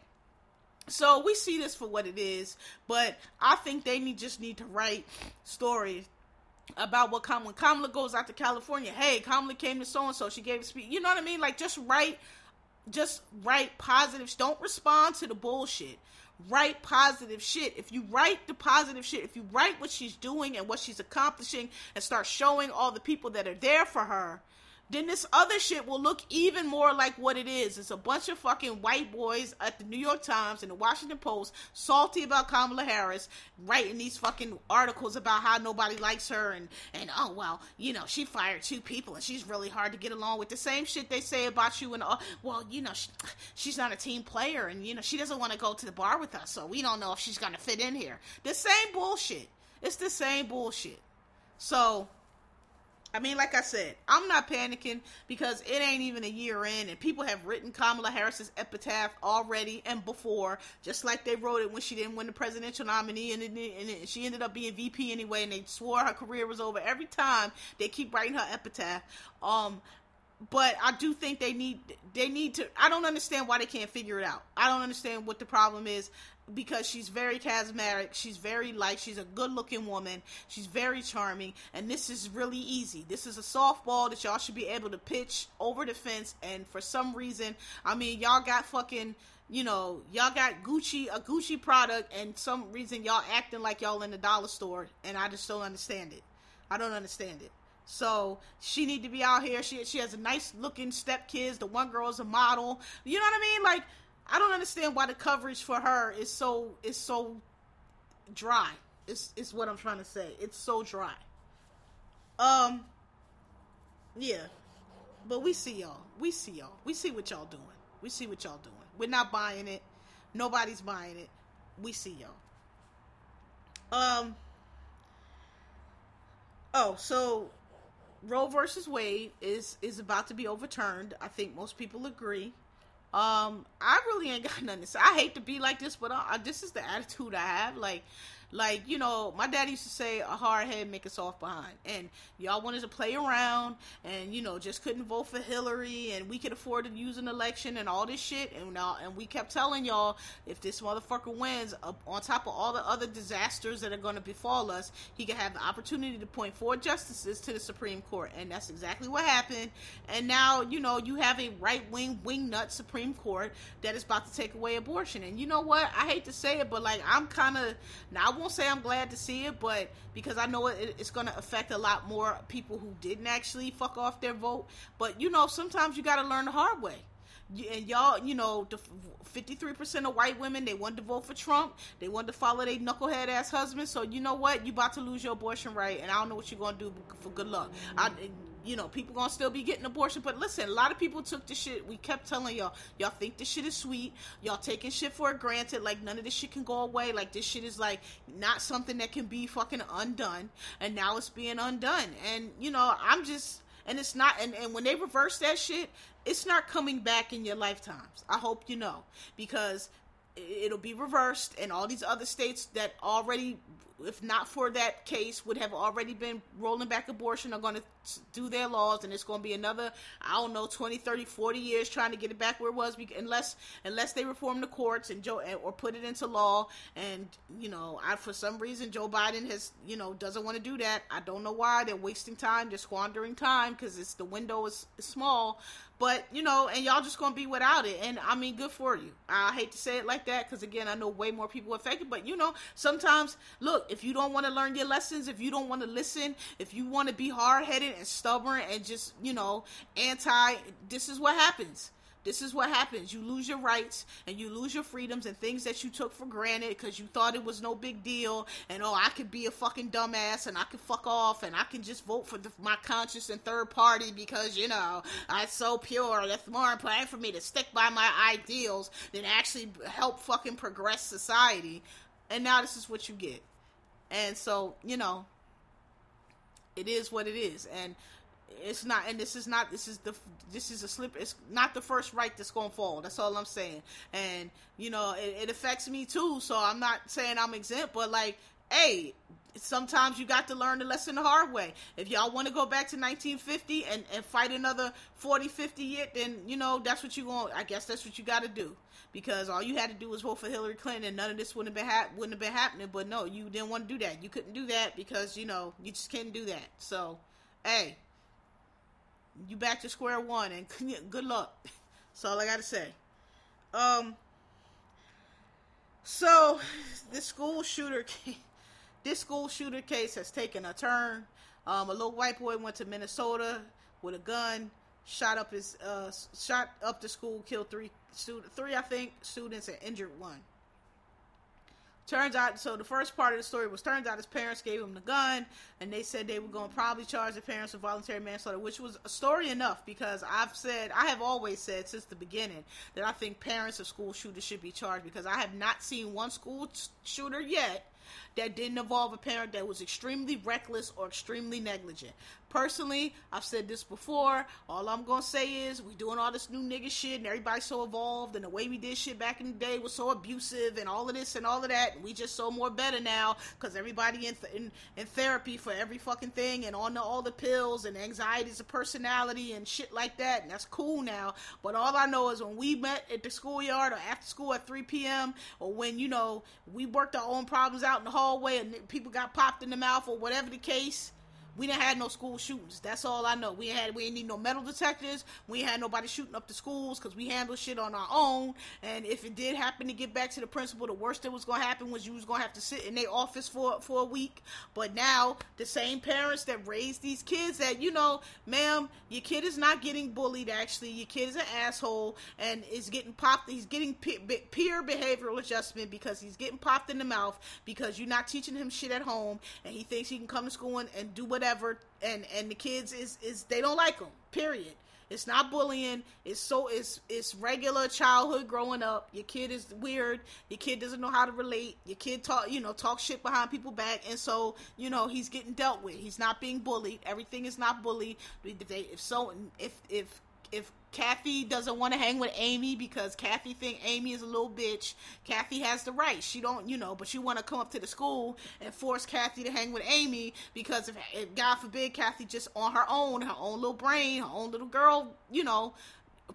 so we see this for what it is, but I think they need just need to write stories about what Kamala, when Kamala goes out to California, hey, Kamala came to so-and-so, she gave a speech, you know what I mean, like, just write, just write positive, don't respond to the bullshit, write positive shit. If you write the positive shit, if you write what she's doing and what she's accomplishing, and start showing all the people that are there for her, then this other shit will look even more like what it is. It's a bunch of fucking white boys at the New York Times and the Washington Post, salty about Kamala Harris, writing these fucking articles about how nobody likes her, and, and oh, well, you know, she fired two people, and she's really hard to get along with. The same shit they say about you, and, uh, well, you know, she, she's not a team player, and, you know, she doesn't want to go to the bar with us, so we don't know if she's going to fit in here. The same bullshit. It's the same bullshit. So I mean, like I said, I'm not panicking because it ain't even a year in, and people have written Kamala Harris's epitaph already and before, just like they wrote it when she didn't win the presidential nominee, and, it, and it, she ended up being V P anyway, and they swore her career was over. Every time they keep writing her epitaph, um, but I do think they need, They need to, I don't understand why they can't figure it out. I don't understand what the problem is, because she's very charismatic, she's very light, she's a good looking woman, she's very charming, and this is really easy. This is a softball that y'all should be able to pitch over the fence, and for some reason, I mean, y'all got fucking, you know, y'all got Gucci, a Gucci product, and some reason y'all acting like y'all in the dollar store, and I just don't understand it. I don't understand it. So, she need to be out here. She she has a nice looking stepkids. The one girl is a model. You know what I mean? Like, I don't understand why the coverage for her is so, is so dry. It's, it's what I'm trying to say. It's so dry. Um, yeah. But we see y'all. We see y'all. We see what y'all doing. We see what y'all doing. We're not buying it. Nobody's buying it. We see y'all. Um. Oh, so... Roe versus Wade is, is about to be overturned. I think most people agree. Um, I really ain't got nothing to say. I hate to be like this, but I, I, this is the attitude I have. Like, like, you know, my dad used to say, a hard head make a soft behind. And y'all wanted to play around and, you know, just couldn't vote for Hillary, and we could afford to use an election and all this shit. And now, and we kept telling y'all, if this motherfucker wins, uh, on top of all the other disasters that are going to befall us, he could have the opportunity to appoint four justices to the Supreme Court. And that's exactly what happened. And now, you know, you have a right-wing, wingnut Supreme Court that is about to take away abortion. And you know what, I hate to say it, but like, I'm kind of, now I won't say I'm glad to see it, but because I know it, it's going to affect a lot more people who didn't actually fuck off their vote. But you know, sometimes you got to learn the hard way. And y'all, you know, the fifty-three percent of white women, they wanted to vote for Trump, they wanted to follow their knucklehead ass husband. So you know what, you about to lose your abortion right, and I don't know what you're going to do, for good luck. I You know, people gonna still be getting abortion, but listen, a lot of people took this shit, we kept telling y'all, y'all think this shit is sweet, y'all taking shit for granted, like none of this shit can go away, like this shit is like, not something that can be fucking undone, and now it's being undone, and you know, I'm just, and it's not, and, and when they reverse that shit, it's not coming back in your lifetimes, I hope you know, because it'll be reversed, and all these other states that already, if not for that case, would have already been rolling back abortion, are going to do their laws, and it's going to be another, I don't know, twenty, thirty, forty years trying to get it back where it was, unless unless they reform the courts and Joe or put it into law. And you know, I, for some reason, Joe Biden has, you know, doesn't want to do that. I don't know why. They're wasting time, they're squandering time, because it's, the window is, is small. But you know, and y'all just going to be without it, and I mean, good for you. I hate to say it like that, because again, I know way more people affected, but you know, sometimes, look, if you don't want to learn your lessons, if you don't want to listen, if you want to be hard-headed and stubborn and just, you know, anti, this is what happens. This is what happens. You lose your rights and you lose your freedoms and things that you took for granted because you thought it was no big deal. And, oh, I could be a fucking dumbass and I can fuck off and I can just vote for the, my conscience and third party because, you know, I'm so pure. That's more important for me to stick by my ideals than actually help fucking progress society. And now this is what you get. And so, you know, it is what it is. And it's not, and this is not, this is the, this is a slip, it's not the first right that's going to fall, that's all I'm saying. And, you know, it, it affects me too, so I'm not saying I'm exempt, but like, hey, sometimes you got to learn the lesson the hard way. If y'all want to go back to nineteen fifty and, and fight another forty, fifty year, then, you know, that's what you going, I guess that's what you got to do, because all you had to do was vote for Hillary Clinton and none of this wouldn't have been, ha- wouldn't have been happening, but no, you didn't want to do that. You couldn't do that because, you know, you just can't do that. So, hey, you back to square one, and good luck. That's all I gotta say. Um, so, this school shooter case, this school shooter case has taken a turn. Um, a little white boy went to Minnesota with a gun, shot up his, uh, shot up the school, killed three, stu- three, I think, students, and injured one. Turns out, so the first part of the story was, turns out his parents gave him the gun, and they said they were going to probably charge the parents with voluntary manslaughter, which was a story enough, because I've said, I have always said since the beginning, that I think parents of school shooters should be charged, because I have not seen one school t- shooter yet that didn't involve a parent that was extremely reckless or extremely negligent. Personally, I've said this before, all I'm gonna say is, we doing all this new nigga shit, and everybody's so evolved, and the way we did shit back in the day was so abusive, and all of this and all of that, and we just so more better now, because everybody in, th- in in therapy for every fucking thing, and on the, all the pills, and anxieties of personality, and shit like that, and that's cool now, but all I know is when we met at the schoolyard, or after school at three p.m., or when, you know, we worked our own problems out in the hallway, and people got popped in the mouth, or whatever the case, we didn't have no school shootings. That's all I know. We had we didn't need no metal detectors. We ain't had nobody shooting up the schools because we handled shit on our own. And if it did happen to get back to the principal, the worst that was gonna happen was you was gonna have to sit in their office for for a week. But now the same parents that raised these kids that, you know, ma'am, your kid is not getting bullied. Actually, your kid is an asshole and is getting popped. He's getting pe- pe- peer behavioral adjustment because he's getting popped in the mouth because you're not teaching him shit at home, and he thinks he can come to school and, and do whatever. Whatever, and and the kids is is they don't like them. Period. It's not bullying. It's so it's it's regular childhood growing up. Your kid is weird. Your kid doesn't know how to relate. Your kid talk you know talk shit behind people back, and so you know he's getting dealt with. He's not being bullied. Everything is not bullied. They, if so, if if if. Kathy doesn't want to hang with Amy because Kathy think Amy is a little bitch. Kathy has the right. She don't, you know, but she want to come up to the school and force Kathy to hang with Amy because if, if God forbid, Kathy just on her own, her own little brain, her own little girl, you know,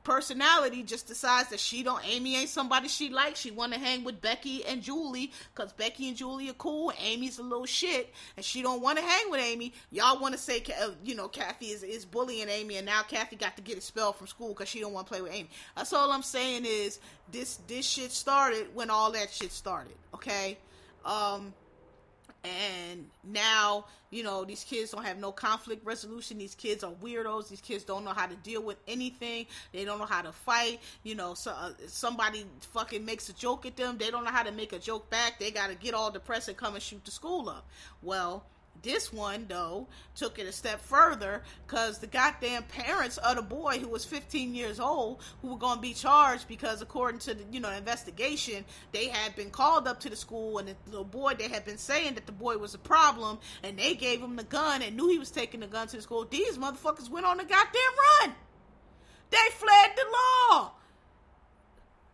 personality just decides that she don't, Amy ain't somebody she likes. She want to hang with Becky and Julie because Becky and Julie are cool. Amy's a little shit and she don't want to hang with Amy. Y'all want to say, you know, Kathy is, is bullying Amy and now Kathy got to get expelled from school because she don't want to play with Amy. That's all I'm saying is this, this shit started when all that shit started. Okay. Um, And now, you know, these kids don't have no conflict resolution. These kids are weirdos. These kids don't know how to deal with anything. They don't know how to fight. You know, so, uh, somebody fucking makes a joke at them. They don't know how to make a joke back. They got to get all depressed and come and shoot the school up. Well, this one, though, took it a step further because the goddamn parents of the boy who was fifteen years old who were going to be charged because according to the, you know, investigation, they had been called up to the school and the little boy, they had been saying that the boy was a problem and they gave him the gun and knew he was taking the gun to the school. These motherfuckers went on the goddamn run. They fled the law.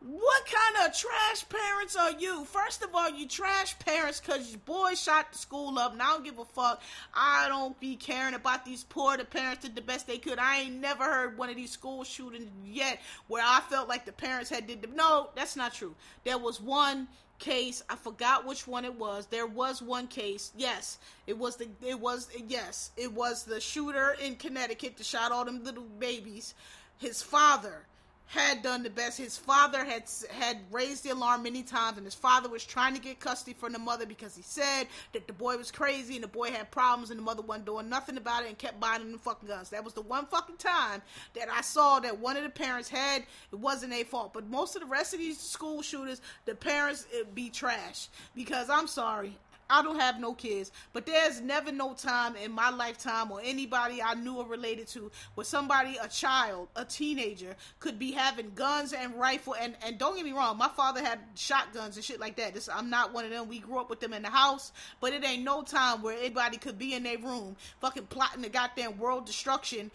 What kind of trash parents are you? First of all, you trash parents because your boy shot the school up, and I don't give a fuck. I don't be caring about these poor. The parents did the best they could. I ain't never heard one of these school shootings yet where I felt like the parents had did the... No, that's not true. There was one case. I forgot which one it was. There was one case. Yes, it was the... It was... Yes, it was the shooter in Connecticut that shot all them little babies. His father... had done the best. His father had had raised the alarm many times, and his father was trying to get custody from the mother because he said that the boy was crazy, and the boy had problems, and the mother wasn't doing nothing about it, and kept buying them fucking guns. That was the one fucking time that I saw that one of the parents had, it wasn't their fault, but most of the rest of these school shooters, the parents it be trash, because I'm sorry, I don't have no kids, but there's never no time in my lifetime or anybody I knew or related to where somebody, a child, a teenager, could be having guns and rifle, and, and don't get me wrong, my father had shotguns and shit like that. This, I'm not one of them. We grew up with them in the house, but it ain't no time where anybody could be in their room fucking plotting the goddamn world destruction.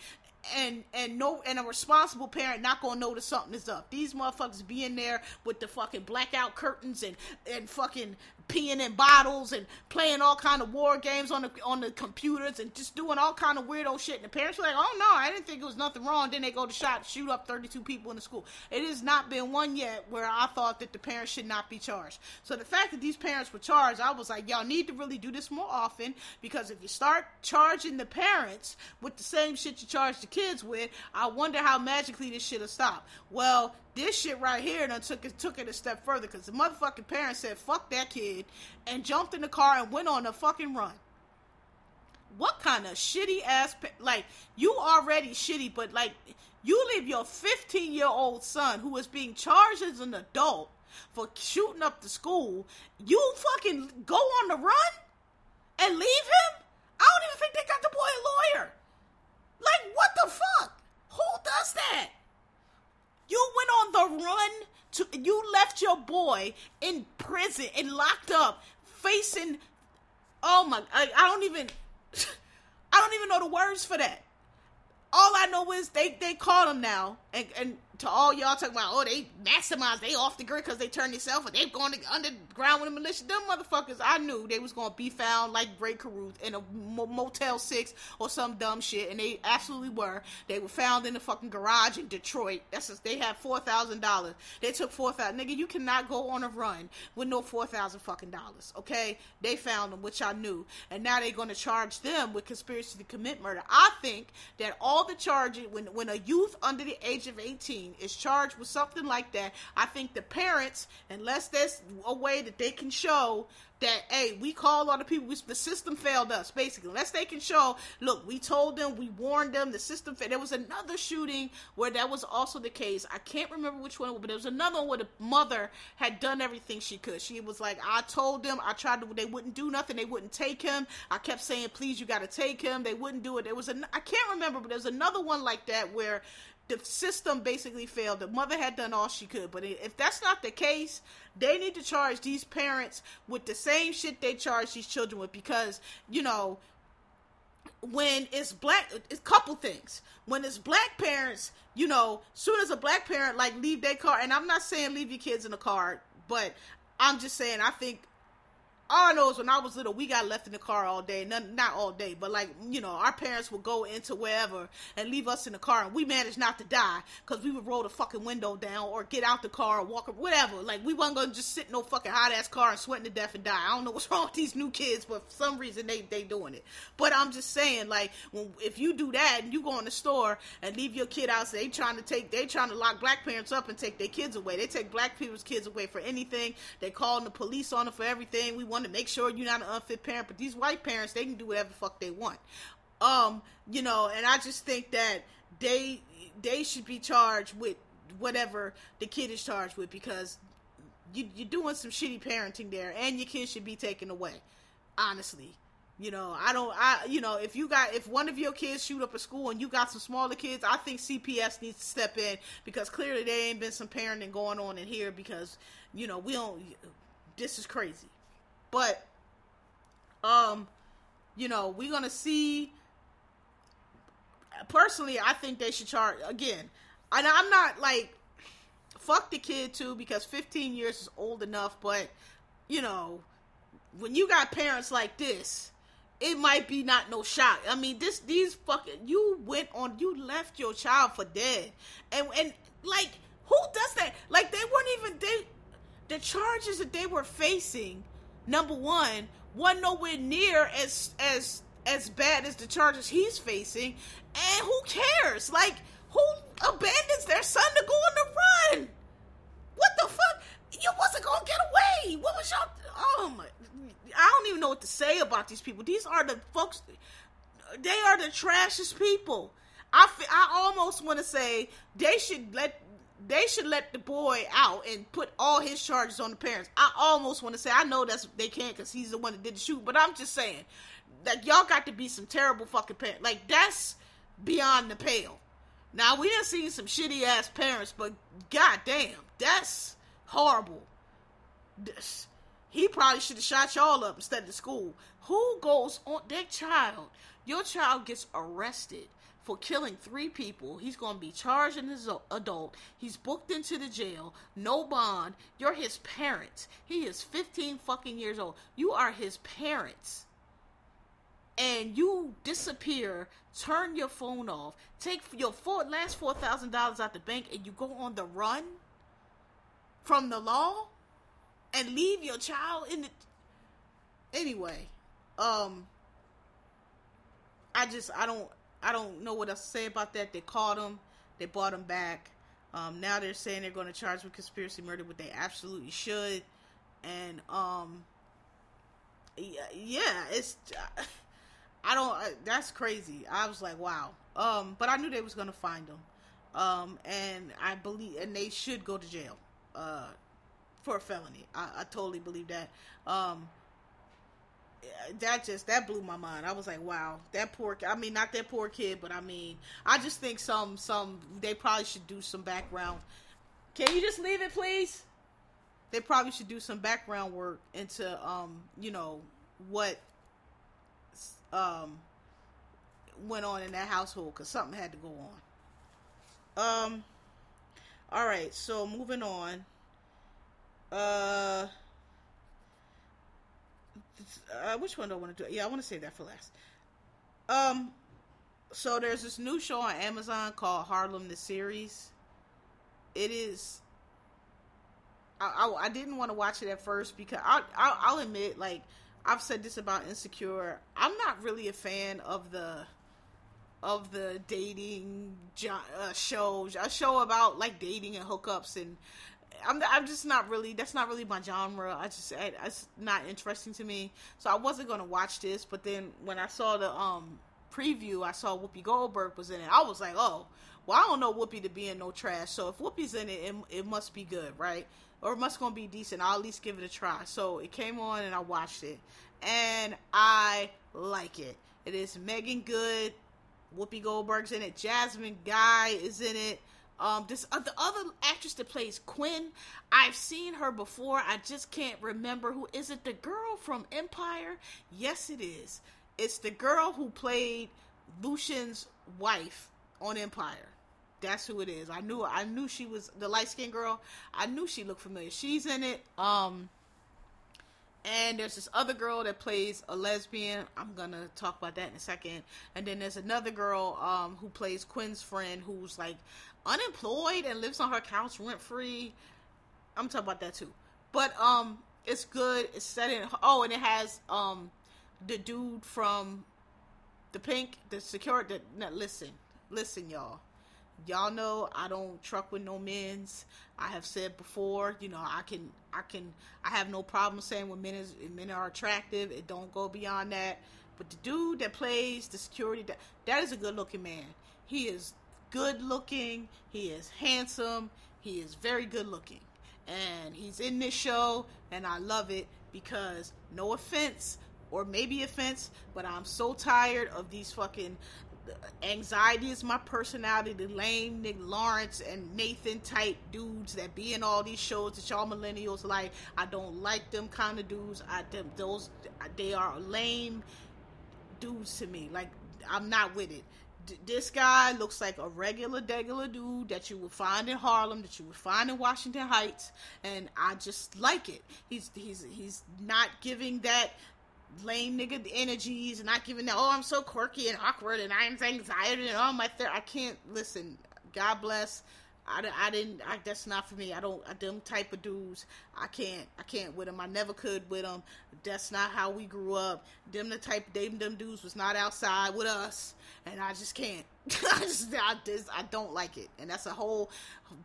And and no and a responsible parent not gonna notice something is up. These motherfuckers be in there with the fucking blackout curtains and, and fucking peeing in bottles and playing all kind of war games on the on the computers and just doing all kind of weirdo shit. And the parents were like, oh no, I didn't think it was nothing wrong. Then they go to shot shoot up thirty-two people in the school. It has not been one yet where I thought that the parents should not be charged. So the fact that these parents were charged, I was like, y'all need to really do this more often because if you start charging the parents with the same shit you charge the kids with, I wonder how magically this shit'll stop. Well, this shit right here done took it took it a step further because the motherfucking parents said fuck that kid and jumped in the car and went on a fucking run. What kind of shitty ass pa- like you already shitty, but like you leave your fifteen year old son who is being charged as an adult for shooting up the school, you fucking go on the run and leave him? I don't even think they got the boy a lawyer. Like, what the fuck? Who does that? You went on the run to, you left your boy in prison and locked up facing, oh my, I, I don't even, I don't even know the words for that. All I know is they, they call him now, and, and to all y'all talking about, oh, they maximize, they off the grid because they turned themselves, and they've gone underground with the militia. Them motherfuckers, I knew they was going to be found like Greg Carruth in a Motel six or some dumb shit, and they absolutely were. They were found in the fucking garage in Detroit. That's just, they had four thousand dollars. They took four thousand dollars. Nigga, you cannot go on a run with no four thousand dollars fucking dollars, okay? They found them, which I knew, and now they're going to charge them with conspiracy to commit murder. I think that all the charges, when, when a youth under the age of eighteen is charged with something like that, I think the parents, unless there's a way that they can show that, hey, we called all the people, we, the system failed us, basically, unless they can show, look, we told them, we warned them, the system failed. There was another shooting where that was also the case. I can't remember which one, but there was another one where the mother had done everything she could. She was like, I told them, I tried to, they wouldn't do nothing, they wouldn't take him, I kept saying, please, you gotta take him, they wouldn't do it. There was, an, I can't remember, but there was another one like that where the system basically failed. The mother had done all she could, but if that's not the case, they need to charge these parents with the same shit they charge these children with, because, you know, when it's black, it's a couple things. When it's black parents, you know, soon as a black parent, like, leave their car, and I'm not saying leave your kids in the car, but I'm just saying, I think, all I know is when I was little, we got left in the car all day. Not, not all day, but, like, you know, our parents would go into wherever and leave us in the car, and we managed not to die because we would roll the fucking window down or get out the car or walk or whatever. Like, we wasn't going to just sit in no fucking hot-ass car and sweating to death and die. I don't know what's wrong with these new kids, but for some reason, they, they doing it. But I'm just saying, like, when, if you do that and you go in the store and leave your kid out, so they trying to take, they trying to lock black parents up and take their kids away. They take black people's kids away for anything. They calling the police on them for everything. We want to make sure you're not an unfit parent, but these white parents, they can do whatever the fuck they want, um, you know, and I just think that they, they should be charged with whatever the kid is charged with, because you, you're doing some shitty parenting there, and your kid should be taken away, honestly. You know, I don't, I, you know, if you got, if one of your kids shoot up a school and you got some smaller kids, I think C P S needs to step in, because clearly there ain't been some parenting going on in here, because, you know, we don't, this is crazy. But, um, you know, we're going to see, personally, I think they should charge, again, and I'm not, like, fuck the kid, too, because fifteen years is old enough, but, you know, when you got parents like this, it might be not no shock. I mean, this, these fucking, you went on, you left your child for dead, and, and, like, who does that? Like, they weren't even, they, the charges that they were facing, number one, wasn't nowhere near as as as bad as the charges he's facing, and who cares? Like, who abandons their son to go on the run? What the fuck? You wasn't gonna get away. What was y'all? Oh my! I don't even know what to say about these people. These are the folks. They are the trashiest people. I I almost want to say they should let. They should let the boy out and put all his charges on the parents. I almost want to say, I know that's, they can't because he's the one that did the shoot, but I'm just saying, like, y'all got to be some terrible fucking parents. Like, that's beyond the pale. Now, we done seen some shitty ass parents, but goddamn, that's horrible. This, he probably should have shot y'all up instead of the school. Who goes on, that child, your child gets arrested for killing three people. He's going to be charged as an adult. He's booked into the jail. No bond. You're his parents. He is fifteen fucking years old. You are his parents. And you disappear, turn your phone off, take your four, last four thousand dollars out the bank, and you go on the run from the law and leave your child in the... Anyway, um, I just, I don't... I don't know what else to say about that. They caught him. They brought him back. Um, now they're saying they're going to charge with conspiracy murder, but they absolutely should. And, um, yeah, it's, I don't, I, that's crazy. I was like, wow. Um, but I knew they was going to find him. Um, and I believe, and they should go to jail, uh, for a felony. I, I totally believe that. Um, that just, that blew my mind. I was like, wow, that poor, I mean, not that poor kid, but I mean, I just think some, some, they probably should do some background. Can you just leave it, please? they probably should do some background work into, um, you know, what, um, went on in that household, because something had to go on. Um, all right, so moving on. Uh, uh which one do I want to do? Yeah, I want to save that for last. Um, so there's this new show on Amazon called Harlem, the series. It is. I, I, I didn't want to watch it at first because I, I I'll admit, like I've said this about Insecure, I'm not really a fan of the of the dating uh, shows. A show about like dating and hookups, and I'm I'm just not really that's not really my genre. I just I, it's not interesting to me. So I wasn't gonna watch this, but then when I saw the um preview, I saw Whoopi Goldberg was in it. I was like, oh, well, I don't know Whoopi to be in no trash. So if Whoopi's in it, it, it must be good, right? Or it must gonna be decent. I'll at least give it a try. So it came on and I watched it, and I like it. It is Megan Good, Whoopi Goldberg's in it, Jasmine Guy is in it. Um, this uh, the other actress that plays Quinn, I've seen her before. I just can't remember who is it. The girl from Empire? Yes, it is. It's the girl who played Lucian's wife on Empire. That's who it is. I knew. I knew she was the light-skinned girl. I knew she looked familiar. She's in it. Um, and there's this other girl that plays a lesbian. I'm gonna talk about that in a second. And then there's another girl um who plays Quinn's friend, who's like unemployed and lives on her couch rent-free. I'm talking about that too. But um, it's good. It's set in. Oh, and it has um the dude from the Pink, the security. No, listen, listen, y'all. Y'all know I don't truck with no men's. I have said before, you know, I can, I can, I have no problem saying when men is, men are attractive. It don't go beyond that. But the dude that plays the security, that, that is a good looking man. He is good looking. He is handsome. He is very good looking. And he's in this show, and I love it because no offense, or maybe offense, but I'm so tired of these fucking... anxiety is my personality, the lame Nick Lawrence and Nathan type dudes that be in all these shows that y'all millennials like. I don't like them kind of dudes. I them, those they are lame dudes to me. Like, I'm not with it. D- this guy looks like a regular degular dude that you would find in Harlem, that you would find in Washington Heights, and I just like it. He's he's he's not giving that lame nigga energies, and not giving that, oh, I'm so quirky and awkward, and I'm anxiety, and all my ther- I can't, listen, God bless, I, I didn't, I, that's not for me, I don't, I, them type of dudes, I can't, I can't with them, I never could with them, that's not how we grew up, them the type, them, them dudes was not outside with us, and I just can't, I just, I just, I don't like it, and that's a whole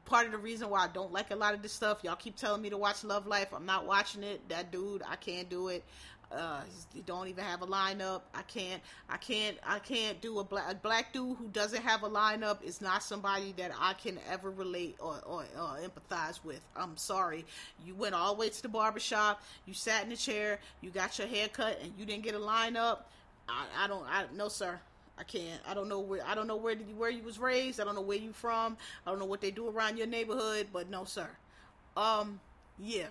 part of the reason why I don't like a lot of this stuff. Y'all keep telling me to watch Love Life, I'm not watching it, that dude, I can't do it. Uh, he don't even have a lineup. I can't, I can't, I can't do a black, a black dude who doesn't have a lineup is not somebody that I can ever relate or, or, or empathize with. I'm sorry. You went all the way to the barbershop, you sat in the chair, you got your hair cut, and you didn't get a lineup. I, I don't, I, no sir, I can't. I don't know where, I don't know where, where you was raised. I don't know where you from. I don't know what they do around your neighborhood, but no sir. Um, yeah.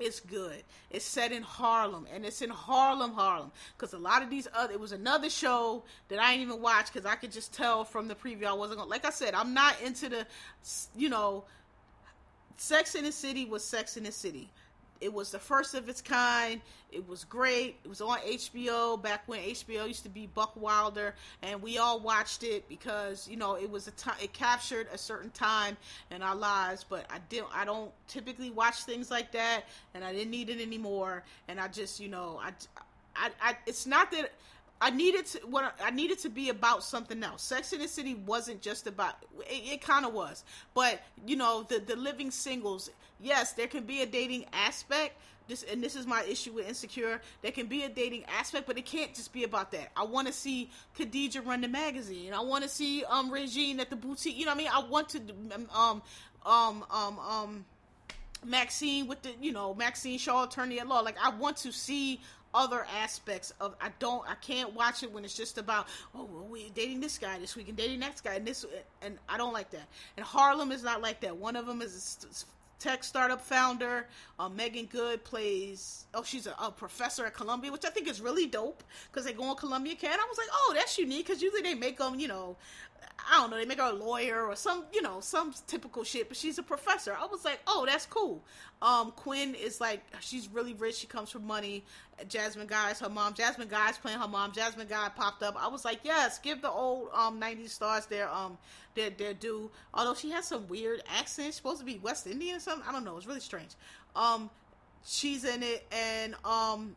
It's good. It's set in Harlem, and it's in Harlem, Harlem, because a lot of these other, it was another show that I didn't even watch, because I could just tell from the preview, I wasn't going to, like I said, I'm not into the, you know, Sex and the City was Sex and the City. It was the first of its kind. It was great. It was on H B O back when H B O used to be Buck Wilder, and we all watched it because, you know, it was a time, it captured a certain time in our lives. But I didn't, I don't typically watch things like that, and I didn't need it anymore. And I just, you know, I, I, I it's not that I needed to, what I needed to be about something else. Sex and the City wasn't just about, it, it kind of was, but you know, the, the living singles, yes, there can be a dating aspect. This, and this is my issue with Insecure. There can be a dating aspect, but it can't just be about that. I want to see Khadija run the magazine. I want to see, um, Regine at the boutique. You know what I mean? I want to, um, um, um, um, Maxine with the, you know, Maxine Shaw, attorney at law. Like, I want to see other aspects of, I don't, I can't watch it when it's just about, oh, well, we're dating this guy this week and dating that guy and this, and I don't like that. And Harlem is not like that. One of them is tech startup founder. Uh, Megan Good plays, oh, she's a, a professor at Columbia, which I think is really dope, because they go on Columbia Can. I was like, oh, that's unique, because usually they make them, you know, I don't know, they make her a lawyer or some, you know, some typical shit, but she's a professor. I was like, oh, that's cool. Um, Quinn is like, she's really rich, she comes from money. Jasmine Guy is her mom. Jasmine Guy is playing her mom. Jasmine Guy popped up. I was like, yes, give the old um nineties stars their um their their due. Although she has some weird accent, she's supposed to be West Indian or something. I don't know, it's really strange. Um, she's in it, and um.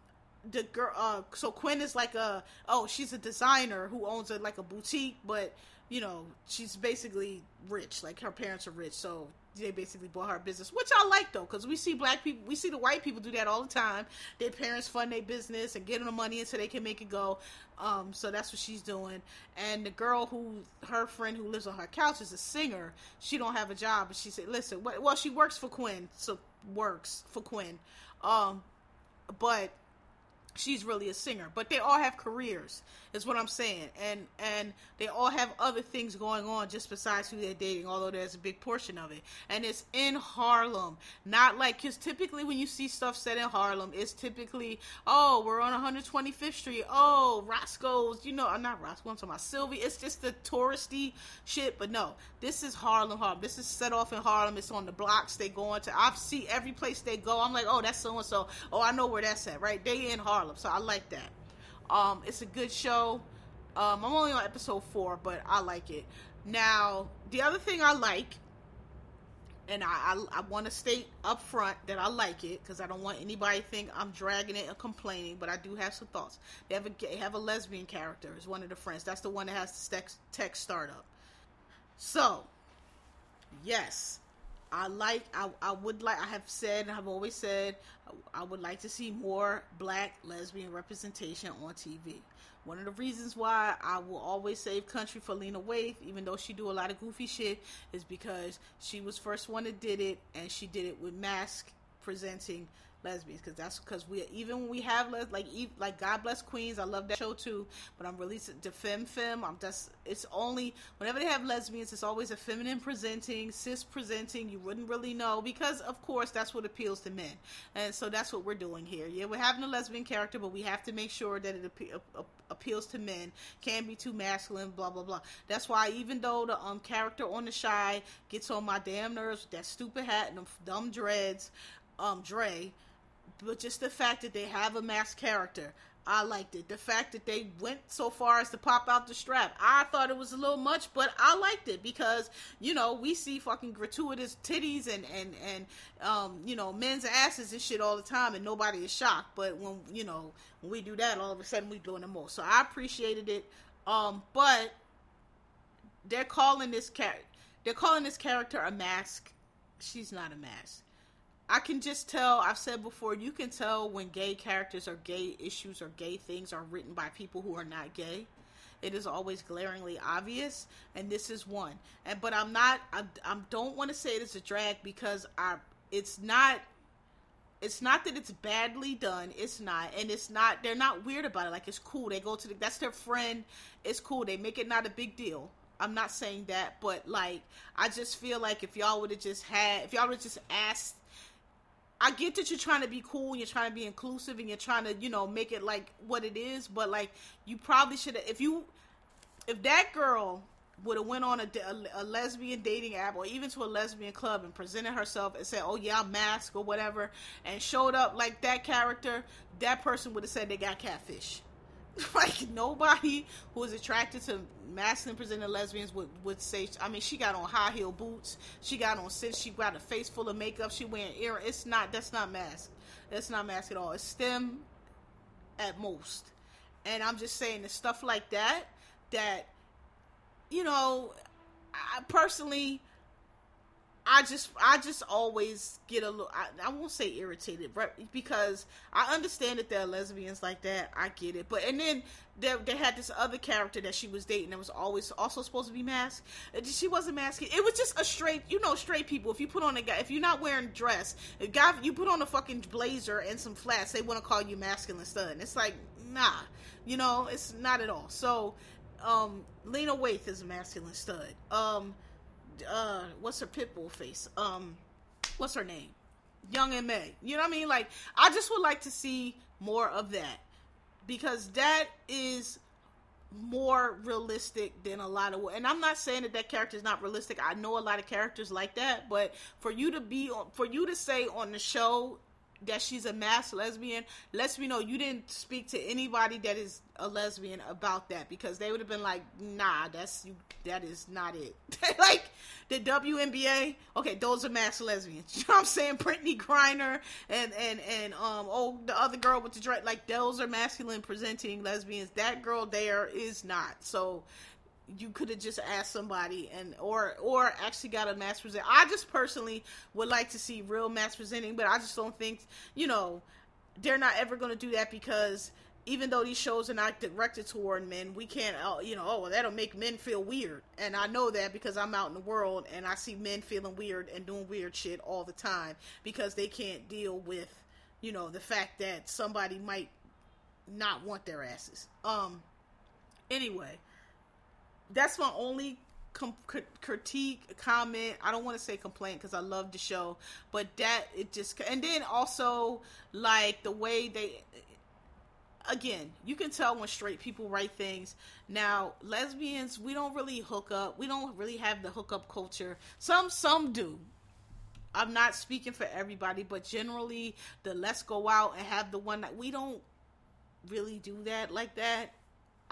The girl, uh, so Quinn is like a, oh, she's a designer who owns a, like a boutique, but, you know, she's basically rich, like her parents are rich, so they basically bought her a business, which I like though, because we see black people, we see the white people do that all the time, their parents fund their business and give them the money so they can make it go, um, so that's what she's doing. And the girl who, her friend who lives on her couch is a singer, she don't have a job, and she said, listen, well, she works for Quinn, so, works for Quinn, um, but she's really a singer, but they all have careers, is what I'm saying, and and they all have other things going on just besides who they're dating, although there's a big portion of it, and it's in Harlem, not like, because typically when you see stuff set in Harlem, it's typically, oh, we're on one hundred twenty-fifth Street, oh, Roscoe's, you know, I'm not Roscoe, I'm talking about Sylvie, it's just the touristy shit, but no, this is Harlem, Harlem, this is set off in Harlem, it's on the blocks they go on to, I see every place they go, I'm like, oh, that's so-and-so, oh, I know where that's at, right, they in Harlem. So I like that. Um, it's a good show. Um, I'm only on episode four, but I like it. Now, the other thing I like, and I, I, I want to state up front that I like it, because I don't want anybody to think I'm dragging it and complaining, but I do have some thoughts. They have a, they have a lesbian character as one of the friends. That's the one that has the tech, tech startup. So, yes. I like, I, I would like, I have said, and I've always said, I, I would like to see more black lesbian representation on T V. One of the reasons why I will always save country for Lena Waithe, even though she do a lot of goofy shit, is because she was first one that did it, and she did it with mask presenting lesbians, because that's, because we, even when we have, les- like, e- like, God Bless Queens, I love that show too, but I'm releasing the femme femme, I'm just, it's only, whenever they have lesbians, it's always a feminine presenting, cis presenting, you wouldn't really know, because, of course, that's what appeals to men, and so that's what we're doing here. Yeah, we're having a lesbian character, but we have to make sure that it ap- ap- appeals to men, can't be too masculine, blah, blah, blah. That's why, even though the, um, character on The Chi gets on my damn nerves with that stupid hat and them dumb dreads, um, Dre, but just the fact that they have a masked character, I liked it. The fact that they went so far as to pop out the strap, I thought it was a little much, but I liked it, because, you know, we see fucking gratuitous titties and, and, and um, you know, men's asses and shit all the time, and nobody is shocked, but when, you know, when we do that, all of a sudden, we're doing the most, so I appreciated it, um, but they're calling this char- they're calling this character a mask. She's not a mask. I can just tell, I've said before, you can tell when gay characters or gay issues or gay things are written by people who are not gay. It is always glaringly obvious, and this is one. And but I'm not, I, I don't want to say it is a drag, because I, it's not, it's not that it's badly done, it's not, and it's not, they're not weird about it, like, it's cool, they go to the, that's their friend, it's cool, they make it not a big deal. I'm not saying that, but, like, I just feel like if y'all would have just had, if y'all would have just asked, I get that you're trying to be cool, and you're trying to be inclusive, and you're trying to, you know, make it, like, what it is, but, like, you probably should have, if you, if that girl would have went on a, a, a lesbian dating app, or even to a lesbian club, and presented herself, and said, oh, yeah, I'm masked, or whatever, and showed up like that character, that person would have said they got catfish. Like, nobody who is attracted to masculine presented lesbians would, would say, I mean, she got on high heel boots, she got on cinch, she got a face full of makeup, she wearing earrings, it's not, that's not mask, that's not mask at all, it's STEM at most, and I'm just saying, it's stuff like that, that, you know, I personally, I just, I just always get a little, I, I won't say irritated, but because I understand that there are lesbians like that, I get it, but, and then, they, they had this other character that she was dating that was always also supposed to be masked, she wasn't masked, it was just a straight, you know, straight people, if you put on a guy, if you're not wearing a dress, if guy, you put on a fucking blazer and some flats, they want to call you masculine stud, and it's like, nah, you know, it's not at all, so, um, Lena Waithe is a masculine stud, um, uh, what's her pitbull face, um, what's her name? Young M A. You know what I mean? Like, I just would like to see more of that, because that is more realistic than a lot of, and I'm not saying that that character is not realistic. I know a lot of characters like that, but for you to be on, for you to say on the show that she's a mass lesbian, lets me know you didn't speak to anybody that is a lesbian about that, because they would have been like, nah, that's, you, that is not it. Like, the W N B A, okay, those are mass lesbians, you know what I'm saying, Brittany Griner, and, and, and, um, oh, the other girl with the dread, like, those are masculine presenting lesbians, that girl there is not, so you could have just asked somebody, and or or actually got a mass present. I just personally would like to see real mass presenting, but I just don't think, you know, they're not ever going to do that, because even though these shows are not directed toward men, we can't, you know, oh, well, that'll make men feel weird, and I know that because I'm out in the world, and I see men feeling weird and doing weird shit all the time, because they can't deal with, you know, the fact that somebody might not want their asses, um, anyway, that's my only com- critique, comment. I don't want to say complaint, because I love the show, but that, it just, and then also, like, the way they, again, you can tell when straight people write things. Now, lesbians, we don't really hook up, we don't really have the hookup culture, some, some do, I'm not speaking for everybody, but generally, the let's go out and have the one night, we don't really do that like that.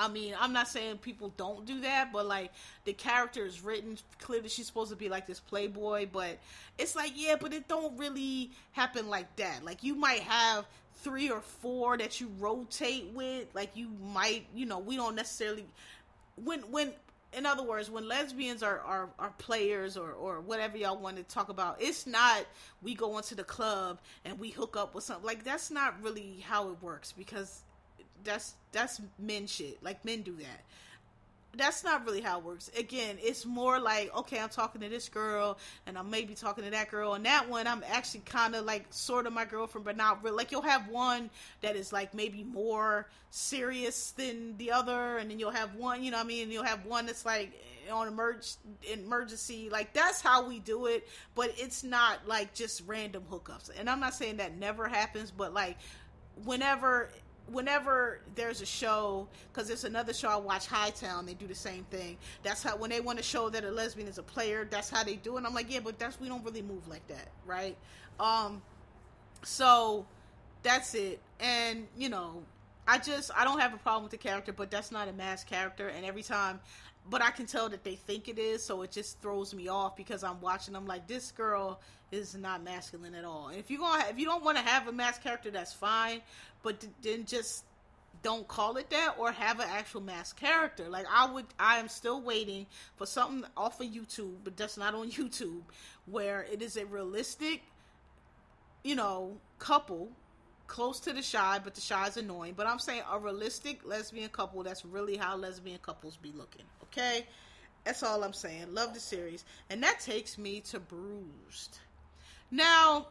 I mean, I'm not saying people don't do that, but, like, the character is written, clearly she's supposed to be, like, this playboy, but it's like, yeah, but it don't really happen like that. Like, you might have three or four that you rotate with, like, you might, you know, we don't necessarily, when, when, in other words, when lesbians are, are, are players or, or whatever y'all want to talk about, it's not we go into the club and we hook up with something, like, that's not really how it works, because that's, that's men shit, like, men do that, that's not really how it works. Again, it's more like, okay, I'm talking to this girl, and I'm maybe talking to that girl, and that one, I'm actually kind of, like, sort of my girlfriend, but not really, like, you'll have one that is, like, maybe more serious than the other, and then you'll have one, you know what I mean, and you'll have one that's, like, on emerge, emergency, like, that's how we do it, but it's not, like, just random hookups, and I'm not saying that never happens, but, like, whenever, whenever there's a show, because there's another show I watch, Hightown, they do the same thing, that's how, when they want to show that a lesbian is a player, that's how they do it, and I'm like, yeah, but that's, we don't really move like that, right, um, so, that's it, and, you know, I just, I don't have a problem with the character, but that's not a mass character, and every time, but I can tell that they think it is, so it just throws me off, because I'm watching, I'm like, this girl is not masculine at all, and if you're gonna, if you don't want to have a mass character, that's fine, but th- then just don't call it that, or have an actual mass character, like, I would, I am still waiting for something off of YouTube, but that's not on YouTube, where it is a realistic, you know, couple, close to the shy, but the shy is annoying, but I'm saying a realistic lesbian couple, that's really how lesbian couples be looking, okay, that's all I'm saying, love the series, and that takes me to Bruised. Now,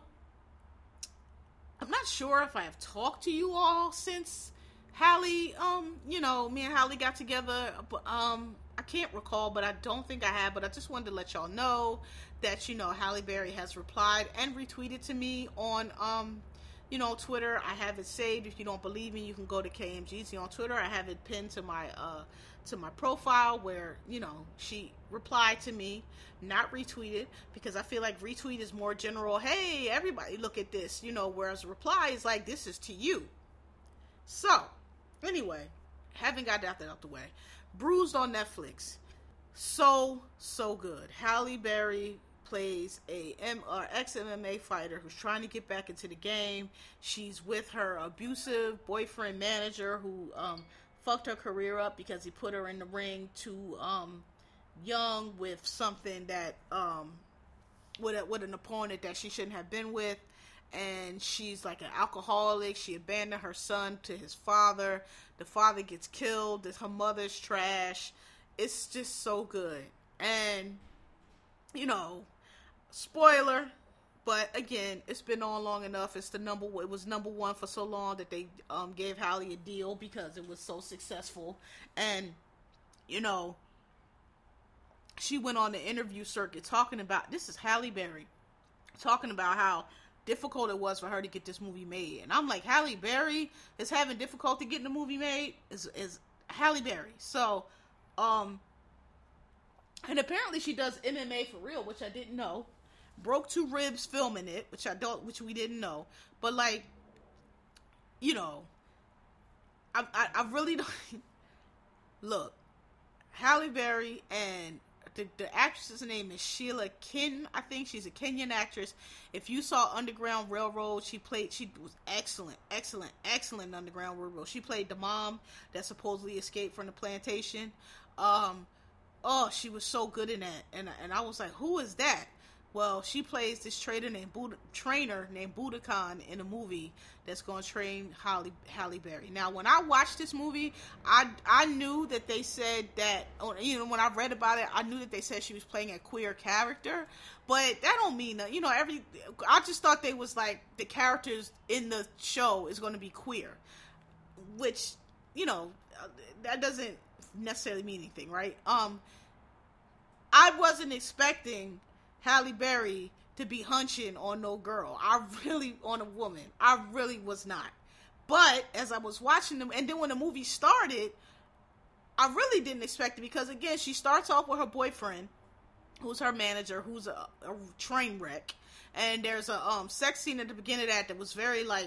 I'm not sure if I have talked to you all since Halle, um, you know, me and Halle got together, um, I can't recall, but I don't think I have, but I just wanted to let y'all know that, you know, Halle Berry has replied and retweeted to me on, um, you know, Twitter. I have it saved. If you don't believe me, you can go to K M G Z on Twitter. I have it pinned to my, uh, to my profile where, you know, she replied to me, not retweeted, because I feel like retweet is more general, hey, everybody look at this, you know, whereas reply is like, this is to you. So, anyway, haven't got that out the way. Bruised on Netflix. So, so good. Halle Berry plays a M- uh, ex-M M A fighter who's trying to get back into the game. She's with her abusive boyfriend manager who um, fucked her career up because he put her in the ring too um, young with something that, um, with, a, with an opponent that she shouldn't have been with, and she's like an alcoholic. She abandoned her son to his father. The father gets killed. Her mother's trash. It's just so good. And, you know, spoiler, but again, it's been on long enough. It's the number one, it was number one for so long that they um, gave Halle a deal because it was so successful, and, you know, she went on the interview circuit talking about, this is Halle Berry talking about how difficult it was for her to get this movie made. And I'm like, Halle Berry is having difficulty getting the movie made? Is is Halle Berry. So, um, and apparently she does M M A for real, which I didn't know. Broke two ribs filming it, which I don't, which we didn't know. But like, you know, I I, I really don't. Look, Halle Berry and the, the actress's name is Sheila Kin. I think she's a Kenyan actress. If you saw Underground Railroad, she played, she was excellent, excellent, excellent in Underground Railroad. She played the mom that supposedly escaped from the plantation. Um, oh, she was so good in that. And, and I was like, who is that? Well, she plays this trainer named Buda, trainer named Budokan in a movie that's going to train Halle, Halle Berry. Now, when I watched this movie, I I knew that they said that, you know, when I read about it, I knew that they said she was playing a queer character, but that don't mean that, you know, every, I just thought they was like, the characters in the show is going to be queer, which, you know, that doesn't necessarily mean anything, right? Um, I wasn't expecting Halle Berry to be hunching on no girl. I really, on a woman. I really was not. But as I was watching them, and then when the movie started, I really didn't expect it, because again, she starts off with her boyfriend, who's her manager, who's a, a train wreck, and there's a um sex scene at the beginning of that that was very like,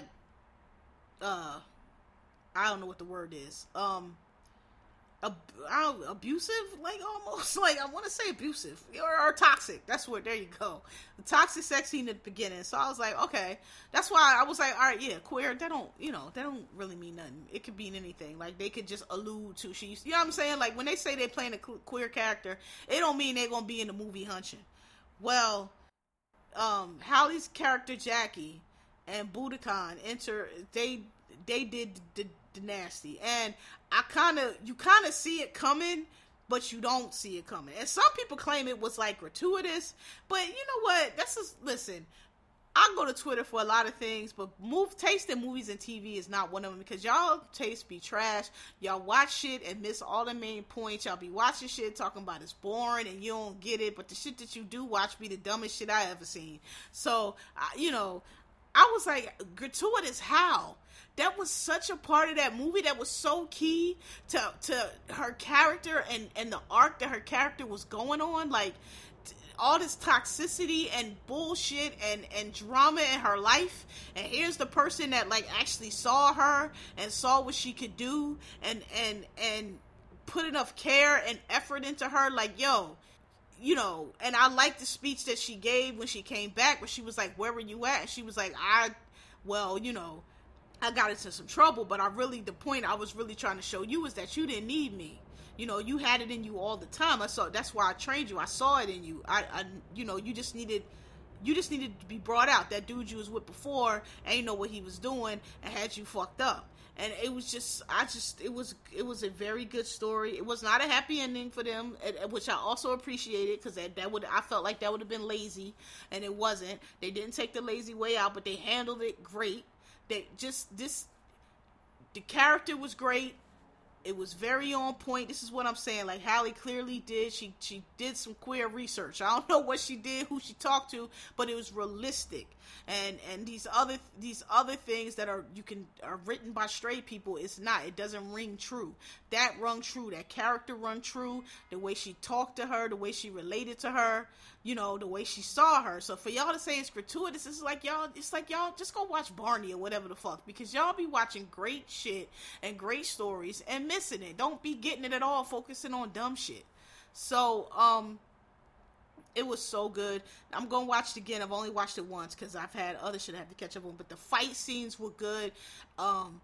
uh, I don't know what the word is, um, Ab- I don't, abusive, like almost, like I want to say abusive, or, or toxic, that's what, there you go, the toxic sex scene at the beginning. So I was like, okay, that's why I was like, alright, yeah, queer, that don't, you know, that don't really mean nothing, it could mean anything, like, they could just allude to, she, you know what I'm saying, like, when they say they're playing a queer character, it don't mean they're gonna be in the movie hunching. Well, um, Halle's character, Jackie, and Budokan enter, they, they did the The nasty, and I kind of, you kind of see it coming, but you don't see it coming, and some people claim it was like gratuitous, but you know what, that's just, listen, I go to Twitter for a lot of things, but move, taste in movies and T V is not one of them, because y'all taste be trash, y'all watch shit and miss all the main points, y'all be watching shit, talking about it's boring, and you don't get it, but the shit that you do watch be the dumbest shit I ever seen. So, I, you know, I was like, gratuitous how? That was such a part of that movie that was so key to to her character and, and the arc that her character was going on. Like, t- all this toxicity and bullshit and, and drama in her life. And here's the person that, like, actually saw her and saw what she could do and, and, and put enough care and effort into her. Like, yo... You know, and I like the speech that she gave when she came back, where she was like, where were you at? And she was like, I, well, you know, I got into some trouble, but I really, the point I was really trying to show you is that you didn't need me. You know, you had it in you all the time. I saw, that's why I trained you. I saw it in you. I, I you know, you just needed, you just needed to be brought out. That dude you was with before, ain't know what he was doing and had you fucked up. And it was just, I just, it was, it was a very good story. It was not a happy ending for them, which I also appreciated, because that, that would, I felt like that would have been lazy, and it wasn't. They didn't take the lazy way out, but they handled it great. They just, this, the character was great. It was very on point. This is what I'm saying. Like, Halle clearly did, she, she did some queer research. I don't know what she did, who she talked to, but it was realistic. And, and these other, these other things that are, you can, are written by straight people, it's not, it doesn't ring true. That rung true. That character rung true. The way she talked to her, the way she related to her, you know, the way she saw her. So for y'all to say it's gratuitous, it's like y'all, it's like y'all just go watch Barney or whatever the fuck, because y'all be watching great shit and great stories and missing it. Don't be getting it at all, focusing on dumb shit. So, um, it was so good. I'm going to watch it again. I've only watched it once, because I've had other shit I have to catch up on, but the fight scenes were good. Um,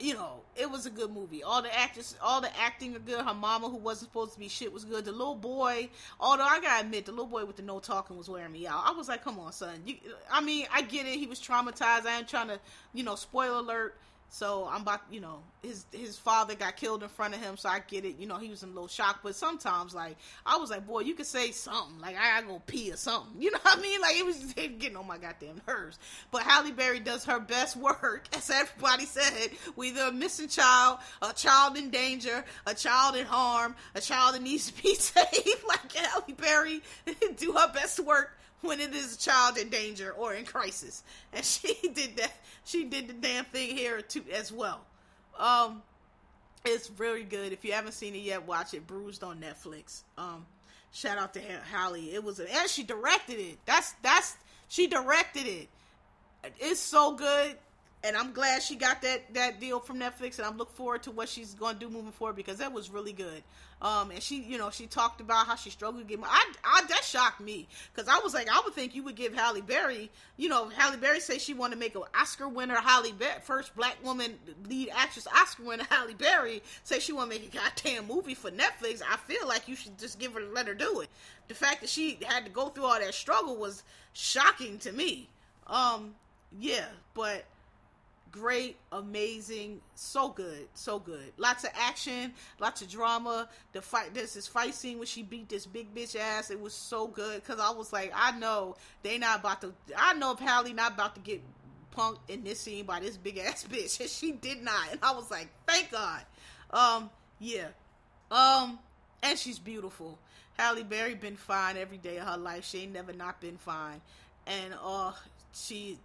you know, it was a good movie. All the actors, all the acting are good. Her mama, who wasn't supposed to be shit, was good. The little boy, although I gotta admit, the little boy with the no talking was wearing me out. I was like, come on, son. You, I mean, I get it. He was traumatized. I ain't trying to, you know, spoiler alert. So I'm about, you know, his, his father got killed in front of him. So I get it. You know, he was in a little shock, but sometimes, like, I was like, boy, you could say something. Like, I gotta go pee or something. You know what I mean? Like, it was just getting on my goddamn nerves. But Halle Berry does her best work. As everybody said, we either a missing child, a child in danger, a child in harm, a child that needs to be saved. Like, Halle Berry do her best work when it is a child in danger or in crisis. And she did that. She did the damn thing here too as well. Um, it's really good. If you haven't seen it yet, watch it. Bruised on Netflix. Um, shout out to Halle. It was, an, and she directed it. That's that's she directed it. It's so good. And I'm glad she got that, that deal from Netflix, and I'm looking forward to what she's going to do moving forward, because that was really good. Um, and she, you know, she talked about how she struggled to get money. I, I, that shocked me, because I was like, I would think you would give Halle Berry, you know, Halle Berry say she want to make an Oscar winner, Halle Berry, first black woman lead actress Oscar winner, Halle Berry, say she want to make a goddamn movie for Netflix. I feel like you should just give her, let her do it. The fact that she had to go through all that struggle was shocking to me. Um, yeah, but... great, amazing, so good, so good. Lots of action, lots of drama. The fight, there's this fight scene where she beat this big bitch ass. It was so good, because I was like, I know they not about to, I know Halle not about to get punked in this scene by this big ass bitch, and she did not, and I was like, thank God. Um, yeah, um, and she's beautiful. Halle Berry been fine every day of her life. She ain't never not been fine, and, uh, she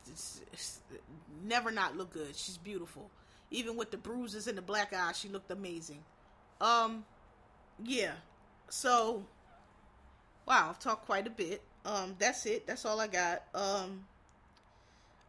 never not look good. She's beautiful. Even with the bruises and the black eyes, she looked amazing. Um, yeah. So, wow, I've talked quite a bit. Um, that's it. That's all I got. Um,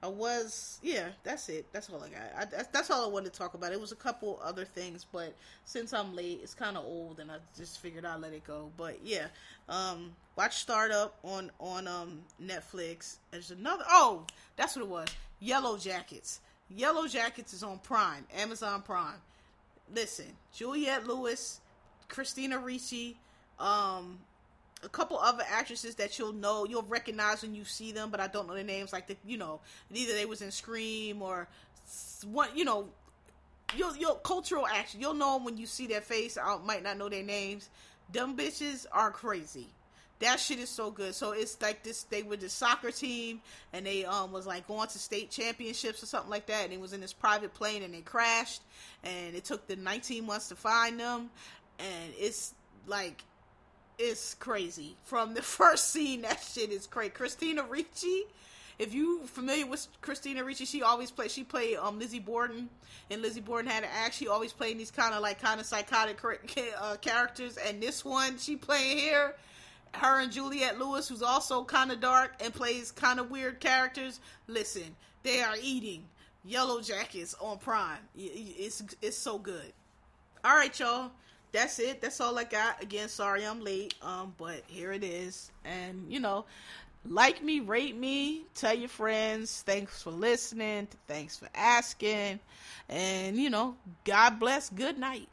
I was, yeah, that's it. That's all I got. I, that's all I wanted to talk about. It was a couple other things, but since I'm late, it's kind of old, and I just figured I'd let it go. But yeah, um, watch Startup on, on um, Netflix. There's another, oh, that's what it was. Yellow Jackets. Yellow Jackets is on Prime, Amazon Prime. Listen, Juliette Lewis, Christina Ricci, um, a couple other actresses that you'll know, you'll recognize when you see them, but I don't know their names, like, the, you know, either they was in Scream, or, what, you know, you'll, you'll, cultural action, you'll know them when you see their face. I might not know their names. Them bitches are crazy. That shit is so good. So it's like this, they were the soccer team, and they, um, was like going to state championships or something like that, and it was in this private plane, and they crashed, and it took them nineteen months to find them, and it's, like, it's crazy. From the first scene, that shit is crazy. Christina Ricci, if you familiar with Christina Ricci, she always played, she played um, Lizzie Borden, and Lizzie Borden had an act, she always played these kind of, like, kind of psychotic uh, characters, and this one, she playing here, her and Juliette Lewis, who's also kind of dark, and plays kind of weird characters. Listen, they are eating. Yellow Jackets on Prime, it's, it's so good. Alright y'all, that's it. That's all I got. Again, sorry I'm late, um, but here it is. And, you know, like me, rate me, tell your friends. Thanks for listening. Thanks for asking. And, you know, God bless. Good night.